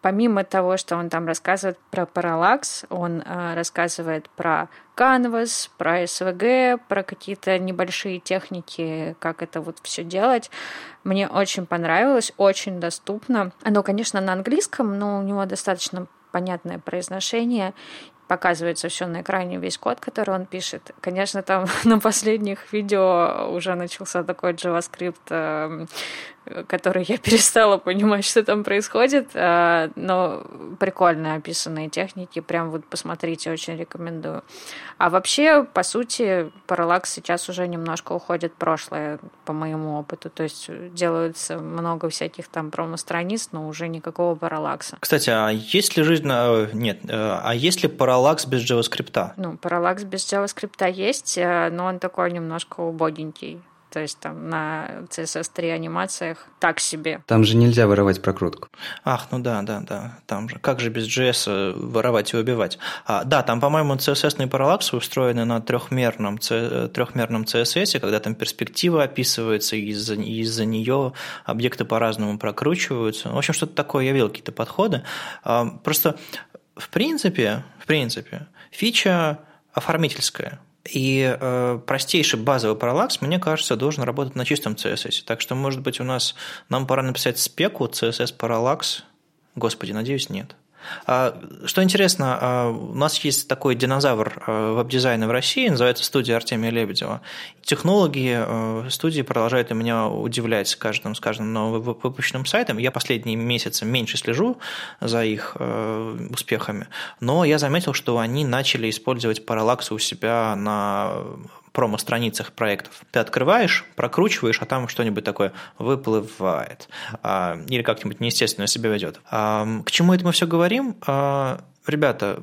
Помимо того, что он там рассказывает про параллакс, он э, рассказывает про Canvas, про эс ви джи, про какие-то небольшие техники, как это вот все делать. Мне очень понравилось, очень доступно. Оно, конечно, на английском, но у него достаточно понятное произношение. Показывается все на экране, весь код, который он пишет. Конечно, там на последних видео уже начался такой JavaScript, который я перестала понимать, что там происходит, но прикольно описанные техники, прям вот посмотрите, очень рекомендую. А вообще, по сути, параллакс сейчас уже немножко уходит в прошлое, по моему опыту, то есть делаются много всяких там промо-страниц, но уже никакого параллакса. Кстати, а есть ли жизнь... Нет, а есть ли параллакс Параллакс без JavaScript? Ну, параллакс без JavaScript есть, но он такой немножко убогенький. То есть там на си эс эс три анимациях так себе. Там же нельзя воровать прокрутку. Ах, ну да, да, да. Там же. Как же без джей эс воровать и убивать? А, да, там, по-моему, си эс эс-ные параллаксы устроены на трехмерном, трехмерном си эс эс, когда там перспектива описывается, и из-за, из-за нее объекты по-разному прокручиваются. В общем, что-то такое, я видел какие-то подходы. А, просто, в принципе, в принципе, фича оформительская. И э, простейший базовый параллакс, мне кажется, должен работать на чистом си эс эс. Так что, может быть, у нас нам пора написать спеку си эс эс параллакс. Господи, надеюсь, нет. А, что интересно, а, у нас есть такой динозавр а, веб-дизайна в России, называется студия Артемия Лебедева. Технологии а, студии продолжают меня удивлять с каждым, с каждым новым выпущенным сайтом. Я последние месяцы меньше слежу за их а, успехами, но я заметил, что они начали использовать параллаксы у себя на промо-страницах проектов. Ты открываешь, прокручиваешь, а там что-нибудь такое выплывает. Или как-нибудь неестественно себя ведет. К чему это мы все говорим? Ребята,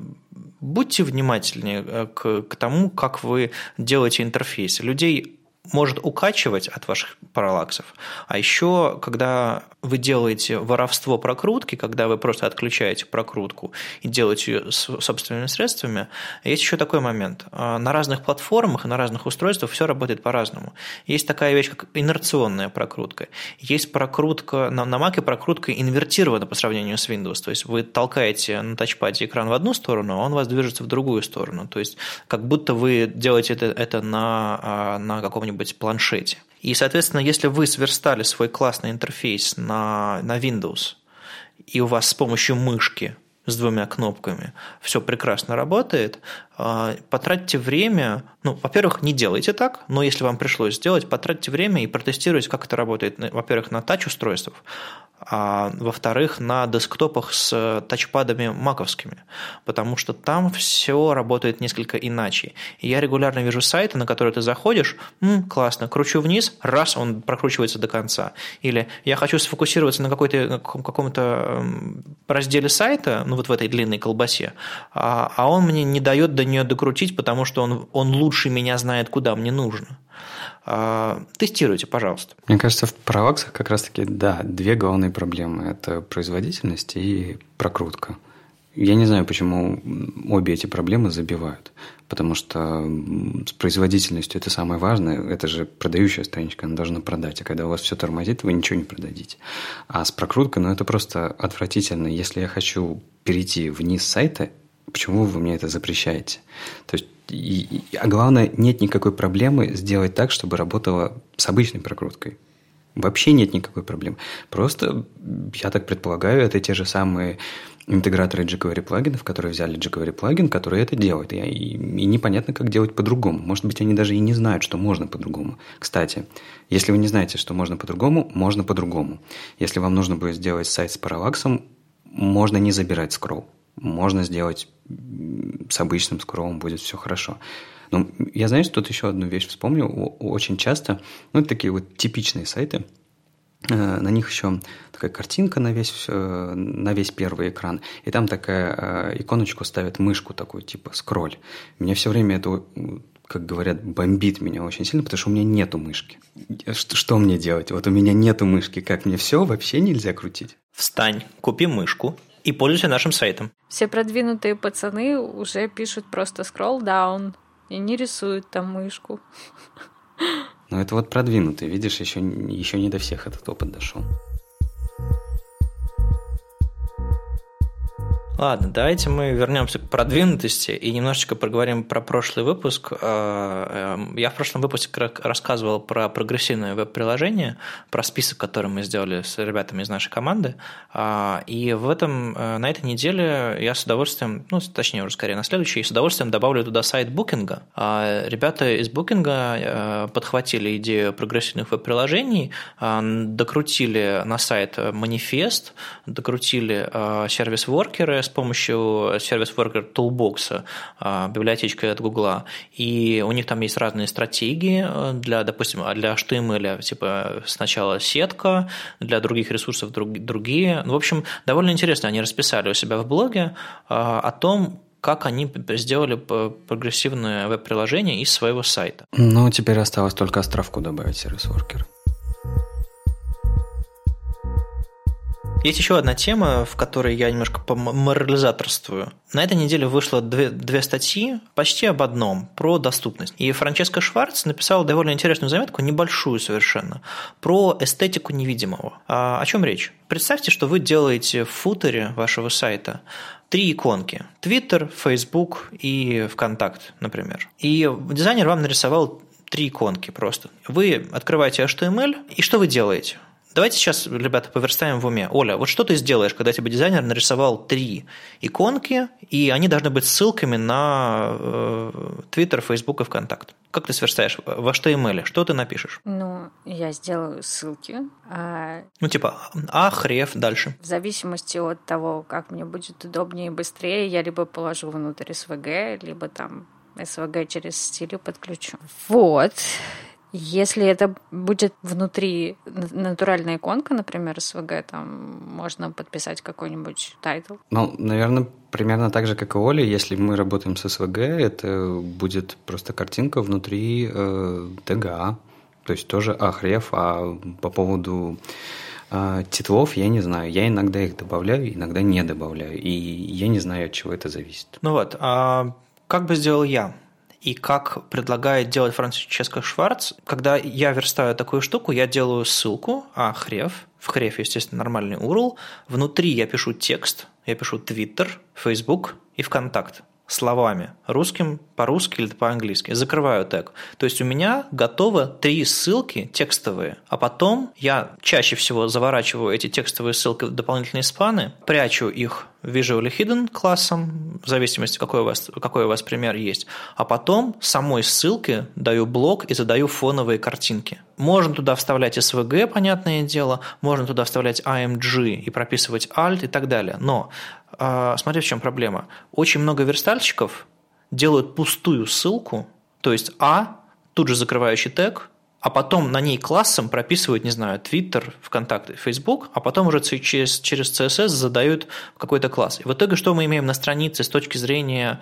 будьте внимательнее к, к тому, как вы делаете интерфейс. Людей может укачивать от ваших параллаксов. А еще, когда вы делаете воровство прокрутки, когда вы просто отключаете прокрутку и делаете ее собственными средствами, есть еще такой момент. На разных платформах и на разных устройствах все работает по-разному. Есть такая вещь, как инерционная прокрутка. Есть прокрутка, на, на Mac прокрутка инвертирована по сравнению с Windows. То есть вы толкаете на тачпаде экран в одну сторону, а он у вас движется в другую сторону. То есть как будто вы делаете это, это на, на каком-нибудь быть планшете. И, соответственно, если вы сверстали свой классный интерфейс на, на Windows, и у вас с помощью мышки с двумя кнопками все прекрасно работает, потратьте время, ну, во-первых, не делайте так, но если вам пришлось сделать, потратьте время и протестируйте, как это работает, во-первых, на тач-устройствах, а во-вторых, на десктопах с тачпадами маковскими, потому что там все работает несколько иначе. И я регулярно вижу сайты, на которые ты заходишь, м-м, классно, кручу вниз, раз, он прокручивается до конца. Или я хочу сфокусироваться на, какой-то, на каком-то разделе сайта, ну вот в этой длинной колбасе, а, а он мне не дает до нее докрутить, потому что он, он лучше меня знает, куда мне нужно. Тестируйте, пожалуйста. Мне кажется, в параллаксах как раз-таки, да, две главные проблемы. Это производительность и прокрутка. Я не знаю, почему обе эти проблемы забивают. Потому что с производительностью это самое важное. Это же продающая страничка, она должна продать. А когда у вас все тормозит, вы ничего не продадите. А с прокруткой, ну, это просто отвратительно. Если я хочу перейти вниз сайта, почему вы мне это запрещаете? То есть, и, и, а главное, нет никакой проблемы сделать так, чтобы работало с обычной прокруткой. Вообще нет никакой проблемы. Просто, я так предполагаю, это те же самые интеграторы jQuery плагинов, которые взяли jQuery плагин, которые это делают. И, и, и непонятно, как делать по-другому. Может быть, они даже и не знают, что можно по-другому. Кстати, если вы не знаете, что можно по-другому, можно по-другому. Если вам нужно будет сделать сайт с параллаксом, можно не забирать скролл. Можно сделать с обычным скроллом, будет все хорошо. Но я, знаешь, тут еще одну вещь вспомнил. Очень часто, ну, такие вот типичные сайты, на них еще такая картинка на весь, на весь первый экран, и там такая иконочку ставят, мышку такую, типа скроль. Меня все время это, как говорят, бомбит меня очень сильно, потому что у меня нету мышки. Что, что мне делать? Вот у меня нету мышки, как мне все вообще нельзя крутить? Встань, купи мышку и пользуйся нашим сайтом. Все продвинутые пацаны уже пишут просто scroll down и не рисуют там мышку. Ну, это вот продвинутые, видишь, еще, еще не до всех этот опыт дошел. Ладно, давайте мы вернемся к продвинутости и немножечко поговорим про прошлый выпуск. Я в прошлом выпуске рассказывал про прогрессивное веб-приложение, про список, который мы сделали с ребятами из нашей команды. И в этом, на этой неделе я с удовольствием, ну, точнее, уже скорее на следующей, с удовольствием добавлю туда сайт Booking. Ребята из Booking подхватили идею прогрессивных веб-приложений, докрутили на сайт манифест, докрутили сервис-воркеры с помощью сервис-воркер Toolbox, библиотечка от Гугла, и у них там есть разные стратегии для, допустим, для эйч ти эм эл, типа сначала сетка, для других ресурсов друг, другие. В общем, довольно интересно они расписали у себя в блоге о том, как они сделали прогрессивное веб-приложение из своего сайта. Ну, теперь осталось только островку добавить, сервис-воркер. Есть еще одна тема, в которой я немножко поморализаторствую. На этой неделе вышло две, две статьи почти об одном, про доступность. И Франческо Шварц написал довольно интересную заметку, небольшую совершенно, про эстетику невидимого. А, о чем речь? Представьте, что вы делаете в футере вашего сайта три иконки – Twitter, Facebook и ВКонтакт, например. И дизайнер вам нарисовал три иконки просто. Вы открываете эйч ти эм эль, и что вы делаете? Давайте сейчас, ребята, поверстаем в уме. Оля, вот что ты сделаешь, когда тебе дизайнер нарисовал три иконки, и они должны быть ссылками на Twitter, Facebook и ВКонтакт? Как ты сверстаешь? Во эйч ти эм эль? Что ты напишешь? Ну, я сделаю ссылки. А... Ну, типа, ахрев, дальше. В зависимости от того, как мне будет удобнее и быстрее, я либо положу внутрь эс ви джи, либо там эс ви джи через стиль подключу. Вот. Если это будет внутри натуральная иконка, например, эс ви джи, там можно подписать какой-нибудь тайтл. Ну, наверное, примерно так же, как и Оля, если мы работаем с эс ви джи, это будет просто картинка внутри э, ти джи эй, то есть тоже ахрев, а по поводу... Титлов я не знаю. Я иногда их добавляю, иногда не добавляю, и я не знаю, от чего это зависит. Ну вот, а как бы сделал я? И как предлагает делать Франческо Шварц, когда я верстаю такую штуку, я делаю ссылку, а хрев, в хрев, естественно, нормальный ю ар эл, внутри я пишу текст, я пишу Twitter, Facebook и ВКонтакт словами, русским, по-русски или по-английски, закрываю тег. То есть у меня готово три ссылки текстовые, а потом я чаще всего заворачиваю эти текстовые ссылки в дополнительные спаны, прячу их Visually Hidden классом, в зависимости, какой у вас, какой у вас пример есть, а потом самой ссылке даю блок и задаю фоновые картинки. Можно туда вставлять эс ви джи, понятное дело, можно туда вставлять эй эм джи и прописывать alt и так далее, но смотри, в чем проблема. Очень много верстальщиков делают пустую ссылку, то есть а, тут же закрывающий тег, а потом на ней классом прописывают, не знаю, Twitter, ВКонтакте, Facebook, а потом уже через, через си эс эс задают какой-то класс. И в итоге что мы имеем на странице с точки зрения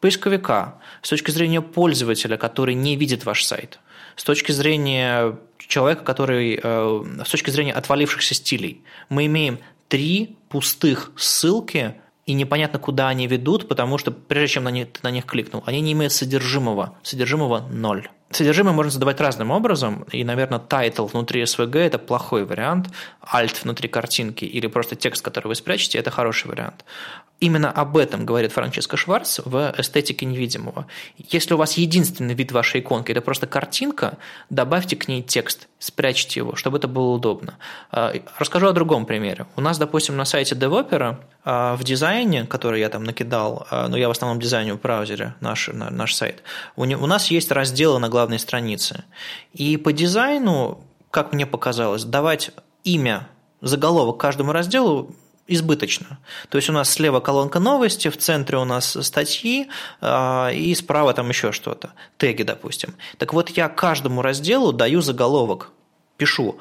поисковика, с точки зрения пользователя, который не видит ваш сайт, с точки зрения человека, который... с точки зрения отвалившихся стилей, мы имеем... три пустых ссылки, и непонятно, куда они ведут, потому что, прежде чем на них, ты на них кликнул, они не имеют содержимого. Содержимого ноль. Содержимое можно задавать разным образом, и, наверное, тайтл внутри эс ви джи – это плохой вариант, alt внутри картинки или просто текст, который вы спрячете – это хороший вариант. Именно об этом говорит Франческо Шварц в «Эстетике невидимого». Если у вас единственный вид вашей иконки – это просто картинка, добавьте к ней текст, спрячьте его, чтобы это было удобно. Расскажу о другом примере. У нас, допустим, на сайте Девопера в дизайне, который я там накидал, но я в основном дизайню в браузере наш, наш сайт, у нас есть разделы на главной странице. И по дизайну, как мне показалось, давать имя, заголовок каждому разделу избыточно. То есть у нас слева колонка новости, в центре у нас статьи, и справа там еще что-то, теги, допустим. Так вот, я каждому разделу даю заголовок, пишу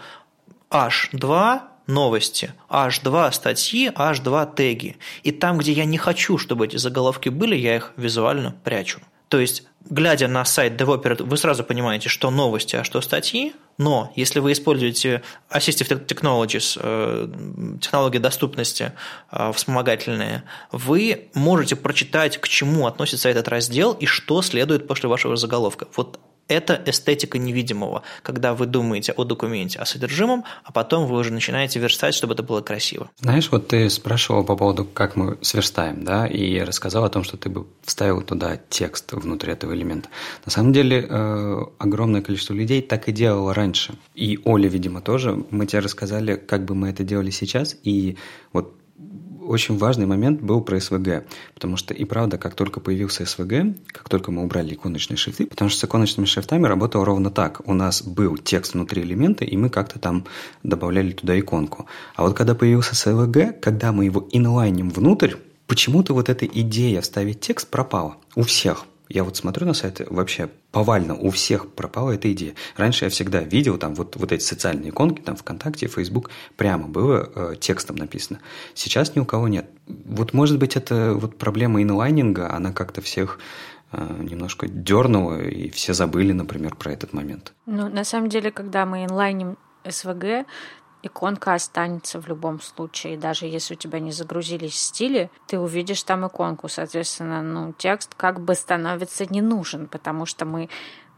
эйч два новости, эйч два статьи, эйч два теги. И там, где я не хочу, чтобы эти заголовки были, я их визуально прячу. То есть, глядя на сайт Девопера, вы сразу понимаете, что новости, а что статьи, но если вы используете Assistive Technologies, технологии доступности вспомогательные, вы можете прочитать, к чему относится этот раздел и что следует после вашего заголовка. Вот это эстетика невидимого, когда вы думаете о документе, о содержимом, а потом вы уже начинаете верстать, чтобы это было красиво. Знаешь, вот ты спрашивал по поводу, как мы сверстаем, да, и рассказал о том, что ты бы вставил туда текст внутри этого элемента. На самом деле, э, огромное количество людей так и делало раньше. И Оля, видимо, тоже. Мы тебе рассказали, как бы мы это делали сейчас, и вот очень важный момент был про эс ви джи, потому что и правда, как только появился эс ви джи, как только мы убрали иконочные шрифты, потому что с иконочными шрифтами работало ровно так. У нас был текст внутри элемента, и мы как-то там добавляли туда иконку. А вот когда появился эс ви джи, когда мы его инлайним внутрь, почему-то вот эта идея вставить текст пропала у всех. Я вот смотрю на сайты, вообще повально у всех пропала эта идея. Раньше я всегда видел там вот, вот эти социальные иконки, там ВКонтакте, Фейсбук, прямо было э, текстом написано. Сейчас ни у кого нет. Вот может быть это вот проблема инлайнинга, она как-то всех э, немножко дернула, и все забыли, например, про этот момент. Ну, на самом деле, когда мы инлайним эс ви джи, иконка останется в любом случае. Даже если у тебя не загрузились стили, ты увидишь там иконку. Соответственно, ну, текст как бы становится не нужен, потому что мы,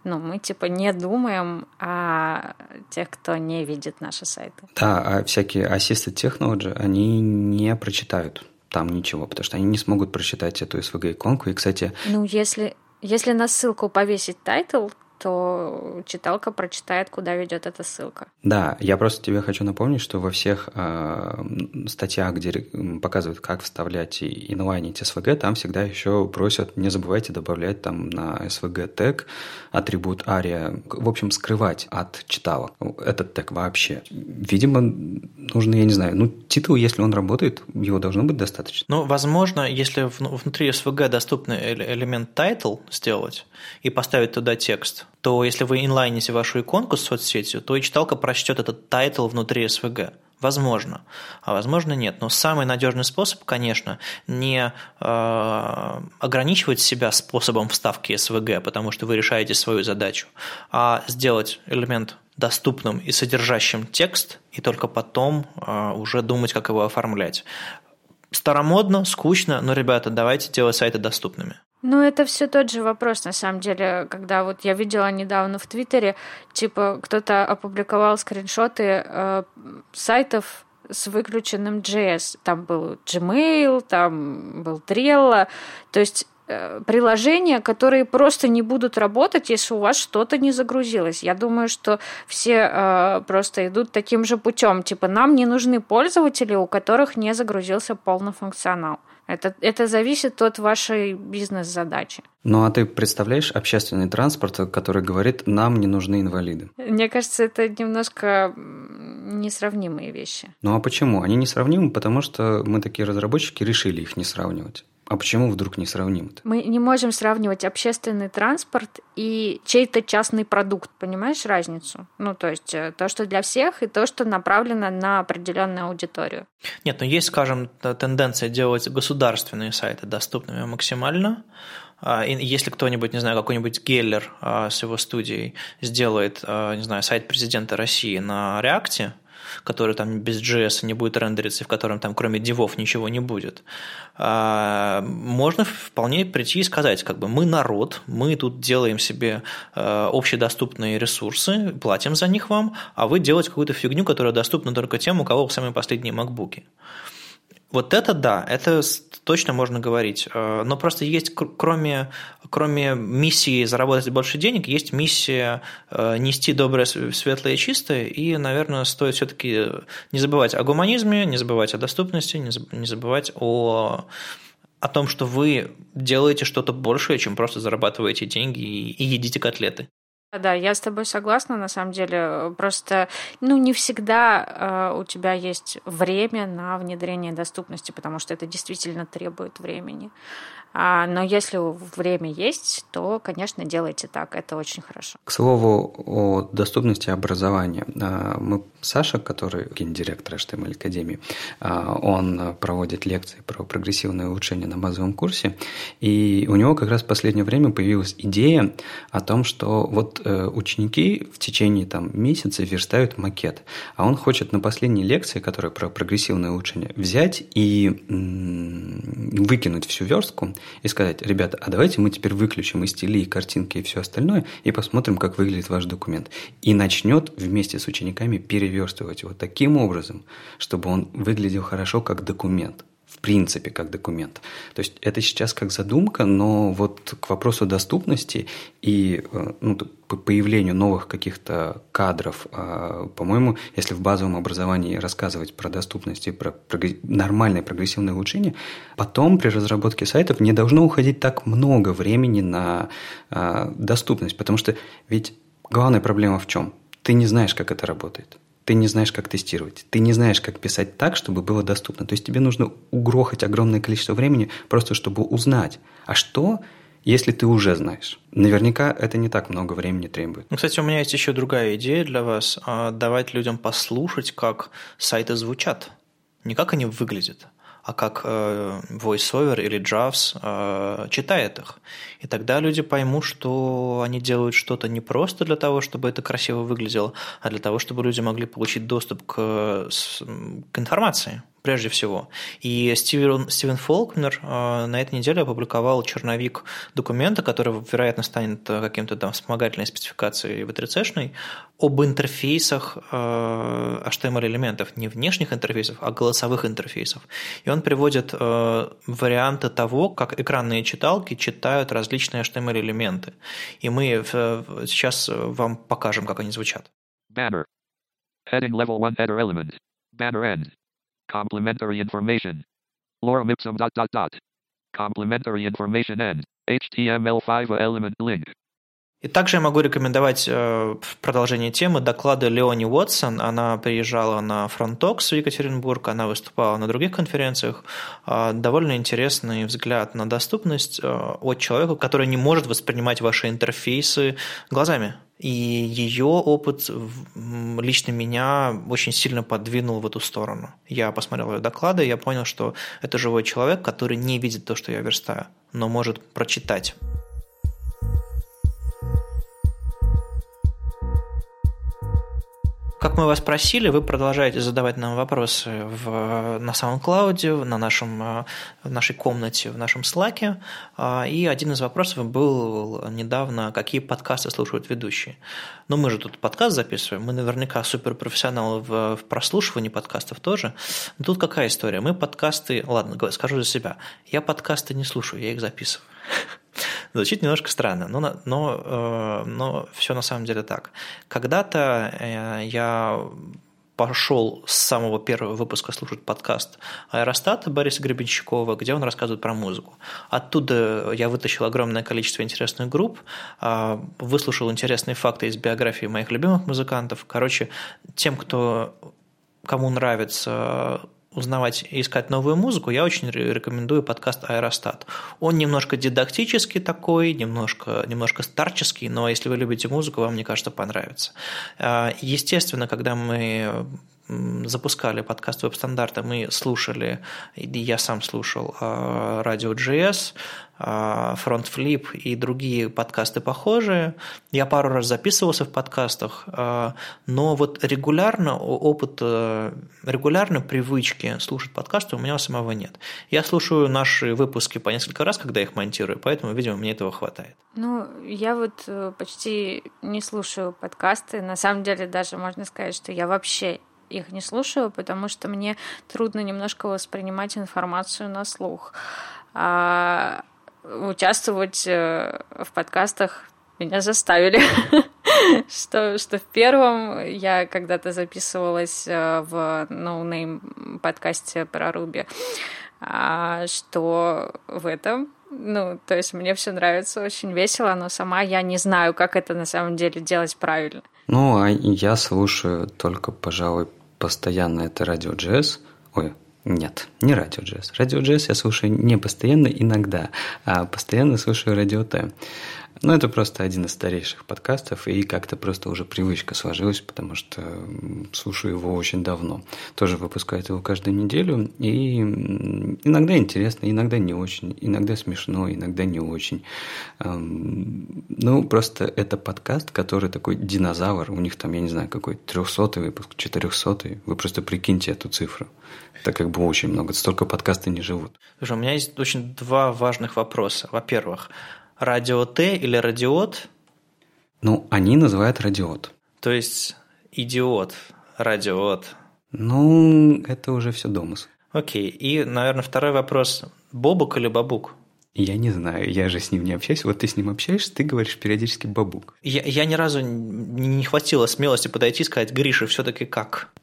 ну, мы типа не думаем о тех, кто не видит наши сайты. Да, а всякие assisted technology, они не прочитают там ничего, потому что они не смогут прочитать эту эс ви джи-иконку. И, кстати... Ну, если, если на ссылку повесить тайтл, то читалка прочитает, куда ведет эта ссылка. Да, я просто тебе хочу напомнить, что во всех э, статьях, где показывают, как вставлять и инлайнить эс ви джи, там всегда еще просят, не забывайте добавлять там на эс ви джи тег атрибут ария, в общем, скрывать от читалок этот тег вообще. Видимо, нужно, я не знаю, ну, титул, если он работает, его должно быть достаточно. Ну, возможно, если внутри эс ви джи доступный элемент title сделать и поставить туда текст, то если вы инлайните вашу иконку с соцсетью, то и читалка прочтет этот тайтл внутри эс ви джи. Возможно. А возможно нет. Но самый надежный способ, конечно, не э, ограничивать себя способом вставки эс ви джи, потому что вы решаете свою задачу, а сделать элемент доступным и содержащим текст, и только потом э, уже думать, как его оформлять. Старомодно, скучно, но, ребята, давайте делать сайты доступными. Ну, это все тот же вопрос, на самом деле, когда вот я видела недавно в Твиттере, типа кто-то опубликовал скриншоты э, сайтов с выключенным джей эс. Там был Gmail, там был Trello, то есть э, приложения, которые просто не будут работать, если у вас что-то не загрузилось. Я думаю, что все э, просто идут таким же путем. Типа нам не нужны пользователи, у которых не загрузился полный функционал. Это, это зависит от вашей бизнес-задачи. Ну, а ты представляешь общественный транспорт, который говорит, нам не нужны инвалиды? Мне кажется, это немножко несравнимые вещи. Ну, а почему? Они несравнимы, потому что мы, такие разработчики, решили их не сравнивать. А почему вдруг не сравнимы-то? Мы не можем сравнивать общественный транспорт и чей-то частный продукт. Понимаешь разницу? Ну, то есть то, что для всех, и то, что направлено на определенную аудиторию. Нет, но есть, скажем, тенденция делать государственные сайты доступными максимально. Если кто-нибудь, не знаю, какой-нибудь Геллер с его студией сделает, не знаю, сайт президента России на React, который там без джей эс не будет рендериться, и в котором там кроме дивов ничего не будет, можно вполне прийти и сказать, как бы мы народ, мы тут делаем себе общедоступные ресурсы, платим за них вам, а вы делаете какую-то фигню, которая доступна только тем, у кого самые последние макбуки. Вот это да, это точно можно говорить. Но просто есть, кроме, кроме миссии заработать больше денег, есть миссия нести доброе, светлое и чистое. И, наверное, стоит все-таки не забывать о гуманизме, не забывать о доступности, не забывать о, о том, что вы делаете что-то большее, чем просто зарабатываете деньги и, и едите котлеты. Да, я с тобой согласна, на самом деле, просто ну, не всегда э, у тебя есть время на внедрение доступности, потому что это действительно требует времени. А, но если время есть, то, конечно, делайте так, это очень хорошо. К слову о доступности образования. Мы, Саша, который гендиректор Штемель Академии, он проводит лекции про прогрессивное улучшение на базовом курсе, и у него как раз в последнее время появилась идея о том, что вот ученики в течение там, месяца верстают макет, а он хочет на последней лекции, которая про прогрессивное улучшение, взять и м-м, выкинуть всю верстку и сказать, ребята, а давайте мы теперь выключим и стили, и картинки, и все остальное, и посмотрим, как выглядит ваш документ. И начнет вместе с учениками переверстывать его таким образом, чтобы он выглядел хорошо как документ. В принципе, как документ. То есть это сейчас как задумка, но вот к вопросу доступности и ну, появлению новых каких-то кадров, по-моему, если в базовом образовании рассказывать про доступность и про нормальное прогрессивное улучшение, потом при разработке сайтов не должно уходить так много времени на доступность, потому что ведь главная проблема в чем? Ты не знаешь, как это работает. Ты не знаешь, как тестировать, ты не знаешь, как писать так, чтобы было доступно. То есть тебе нужно угрохать огромное количество времени просто, чтобы узнать, а что если ты уже знаешь. Наверняка это не так много времени требует. Ну, кстати, у меня есть еще другая идея для вас. Давать людям послушать, как сайты звучат. Не как они выглядят, а как э, VoiceOver или Javs э, читает их. И тогда люди поймут, что они делают что-то не просто для того, чтобы это красиво выглядело, а для того, чтобы люди могли получить доступ к, к информации, прежде всего. И Стивен, Стивен Фолкнер э, на этой неделе опубликовал черновик документа, который, вероятно, станет каким-то там вспомогательной спецификацией ви три си-шной, об интерфейсах э, эйч ти эм эль-элементов, не внешних интерфейсов, а голосовых интерфейсов. И он приводит э, варианты того, как экранные читалки читают различные эйч ти эм эль-элементы. И мы э, сейчас вам покажем, как они звучат. Banner. Heading level one header element. Banner end. Complementary information. Lorem ipsum dot dot dot. Complementary information and эйч ти эм эль пять element link. И также я могу рекомендовать э, в продолжении темы доклады Леони Уотсон. Она приезжала на Frontox в Екатеринбург, она выступала на других конференциях. Э, довольно интересный взгляд на доступность э, от человека, который не может воспринимать ваши интерфейсы глазами. И ее опыт лично меня очень сильно подвинул в эту сторону. Я посмотрел ее доклады, и я понял, что это живой человек, который не видит то, что я верстаю, но может прочитать. Как мы вас просили, вы продолжаете задавать нам вопросы в, на SoundCloud, на нашем, в нашей комнате, в нашем Slack. И один из вопросов был недавно, какие подкасты слушают ведущие. Но мы же тут подкаст записываем, мы наверняка суперпрофессионалы в, в прослушивании подкастов тоже. Но тут какая история? Мы подкасты, ладно, скажу за себя, я подкасты не слушаю, я их записываю. Звучит немножко странно, но, но, но все на самом деле так. Когда-то я пошел с самого первого выпуска слушать подкаст «Аэростата» Бориса Гребенщикова, где он рассказывает про музыку. Оттуда я вытащил огромное количество интересных групп, выслушал интересные факты из биографии моих любимых музыкантов. Короче, тем, кто, кому нравится узнавать и искать новую музыку, я очень рекомендую подкаст «Аэростат». Он немножко дидактический такой, немножко, немножко старческий, но если вы любите музыку, вам, мне кажется, понравится. Естественно, когда мы запускали подкаст «Веб-стандарта», мы слушали, и я сам слушал «Радио-джи эс», «Фронтфлип» и другие подкасты похожие. Я пару раз записывался в подкастах, но вот регулярно опыт, регулярно привычки слушать подкасты у меня самого нет. Я слушаю наши выпуски по несколько раз, когда их монтирую, поэтому, видимо, мне этого хватает. Ну, я вот почти не слушаю подкасты. На самом деле даже можно сказать, что я вообще их не слушаю, потому что мне трудно немножко воспринимать информацию на слух. А участвовать в подкастах меня заставили. Что, что в первом я когда-то записывалась в ноунейм подкасте про Руби, а что в этом. Ну, то есть мне все нравится, очень весело, но сама я не знаю, как это на самом деле делать правильно. Ну, а я слушаю только, пожалуй, постоянно это Радио-джи эс. Ой, нет, не Радио-джи эс. Радио-джи эс я слушаю не постоянно, иногда, а постоянно слушаю Радио-Т. Ну, это просто один из старейших подкастов, и как-то просто уже привычка сложилась, потому что слушаю его очень давно. Тоже выпускают его каждую неделю, и иногда интересно, иногда не очень, иногда смешно, иногда не очень. Ну, просто это подкаст, который такой динозавр, у них там, я не знаю, какой трехсотый выпуск, четырехсотый, вы просто прикиньте эту цифру. Это как бы очень много, столько подкасты не живут. Слушай, у меня есть очень два важных вопроса. Во-первых, Радио-Т или Радиот? Ну, они называют Радиот. То есть, идиот, Радиот. Ну, это уже все домыслы. Окей, и, наверное, второй вопрос. Бобук или Бабук? Я не знаю, я же с ним не общаюсь. Вот ты с ним общаешься, ты говоришь периодически «бабук». Я, я ни разу не хватило смелости подойти и сказать: «Гриша, все-таки как?»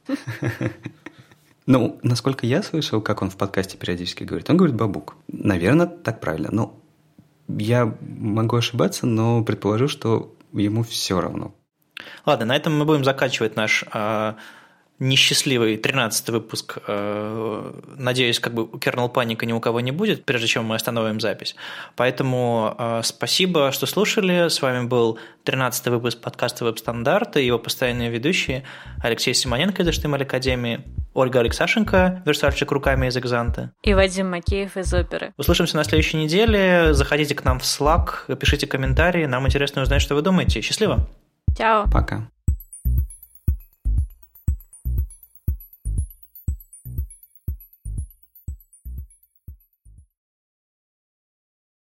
Ну, насколько я слышал, как он в подкасте периодически говорит, он говорит «бабук». Наверное, так правильно, но я могу ошибаться, но предположу, что ему все равно. Ладно, на этом мы будем заканчивать наш э, несчастливый тринадцатый выпуск. Надеюсь, как бы кернел паника ни у кого не будет, прежде чем мы остановим запись. Поэтому спасибо, что слушали. С вами был тринадцатый выпуск подкаста «Веб-стандарты», его постоянные ведущие Алексей Симоненко из Штемель Академии, Ольга Алексашенко, верстальщик руками из Exanta, и Вадим Макеев из Оперы. Услышимся на следующей неделе. Заходите к нам в Slack, пишите комментарии. Нам интересно узнать, что вы думаете. Счастливо! Чао! Пока!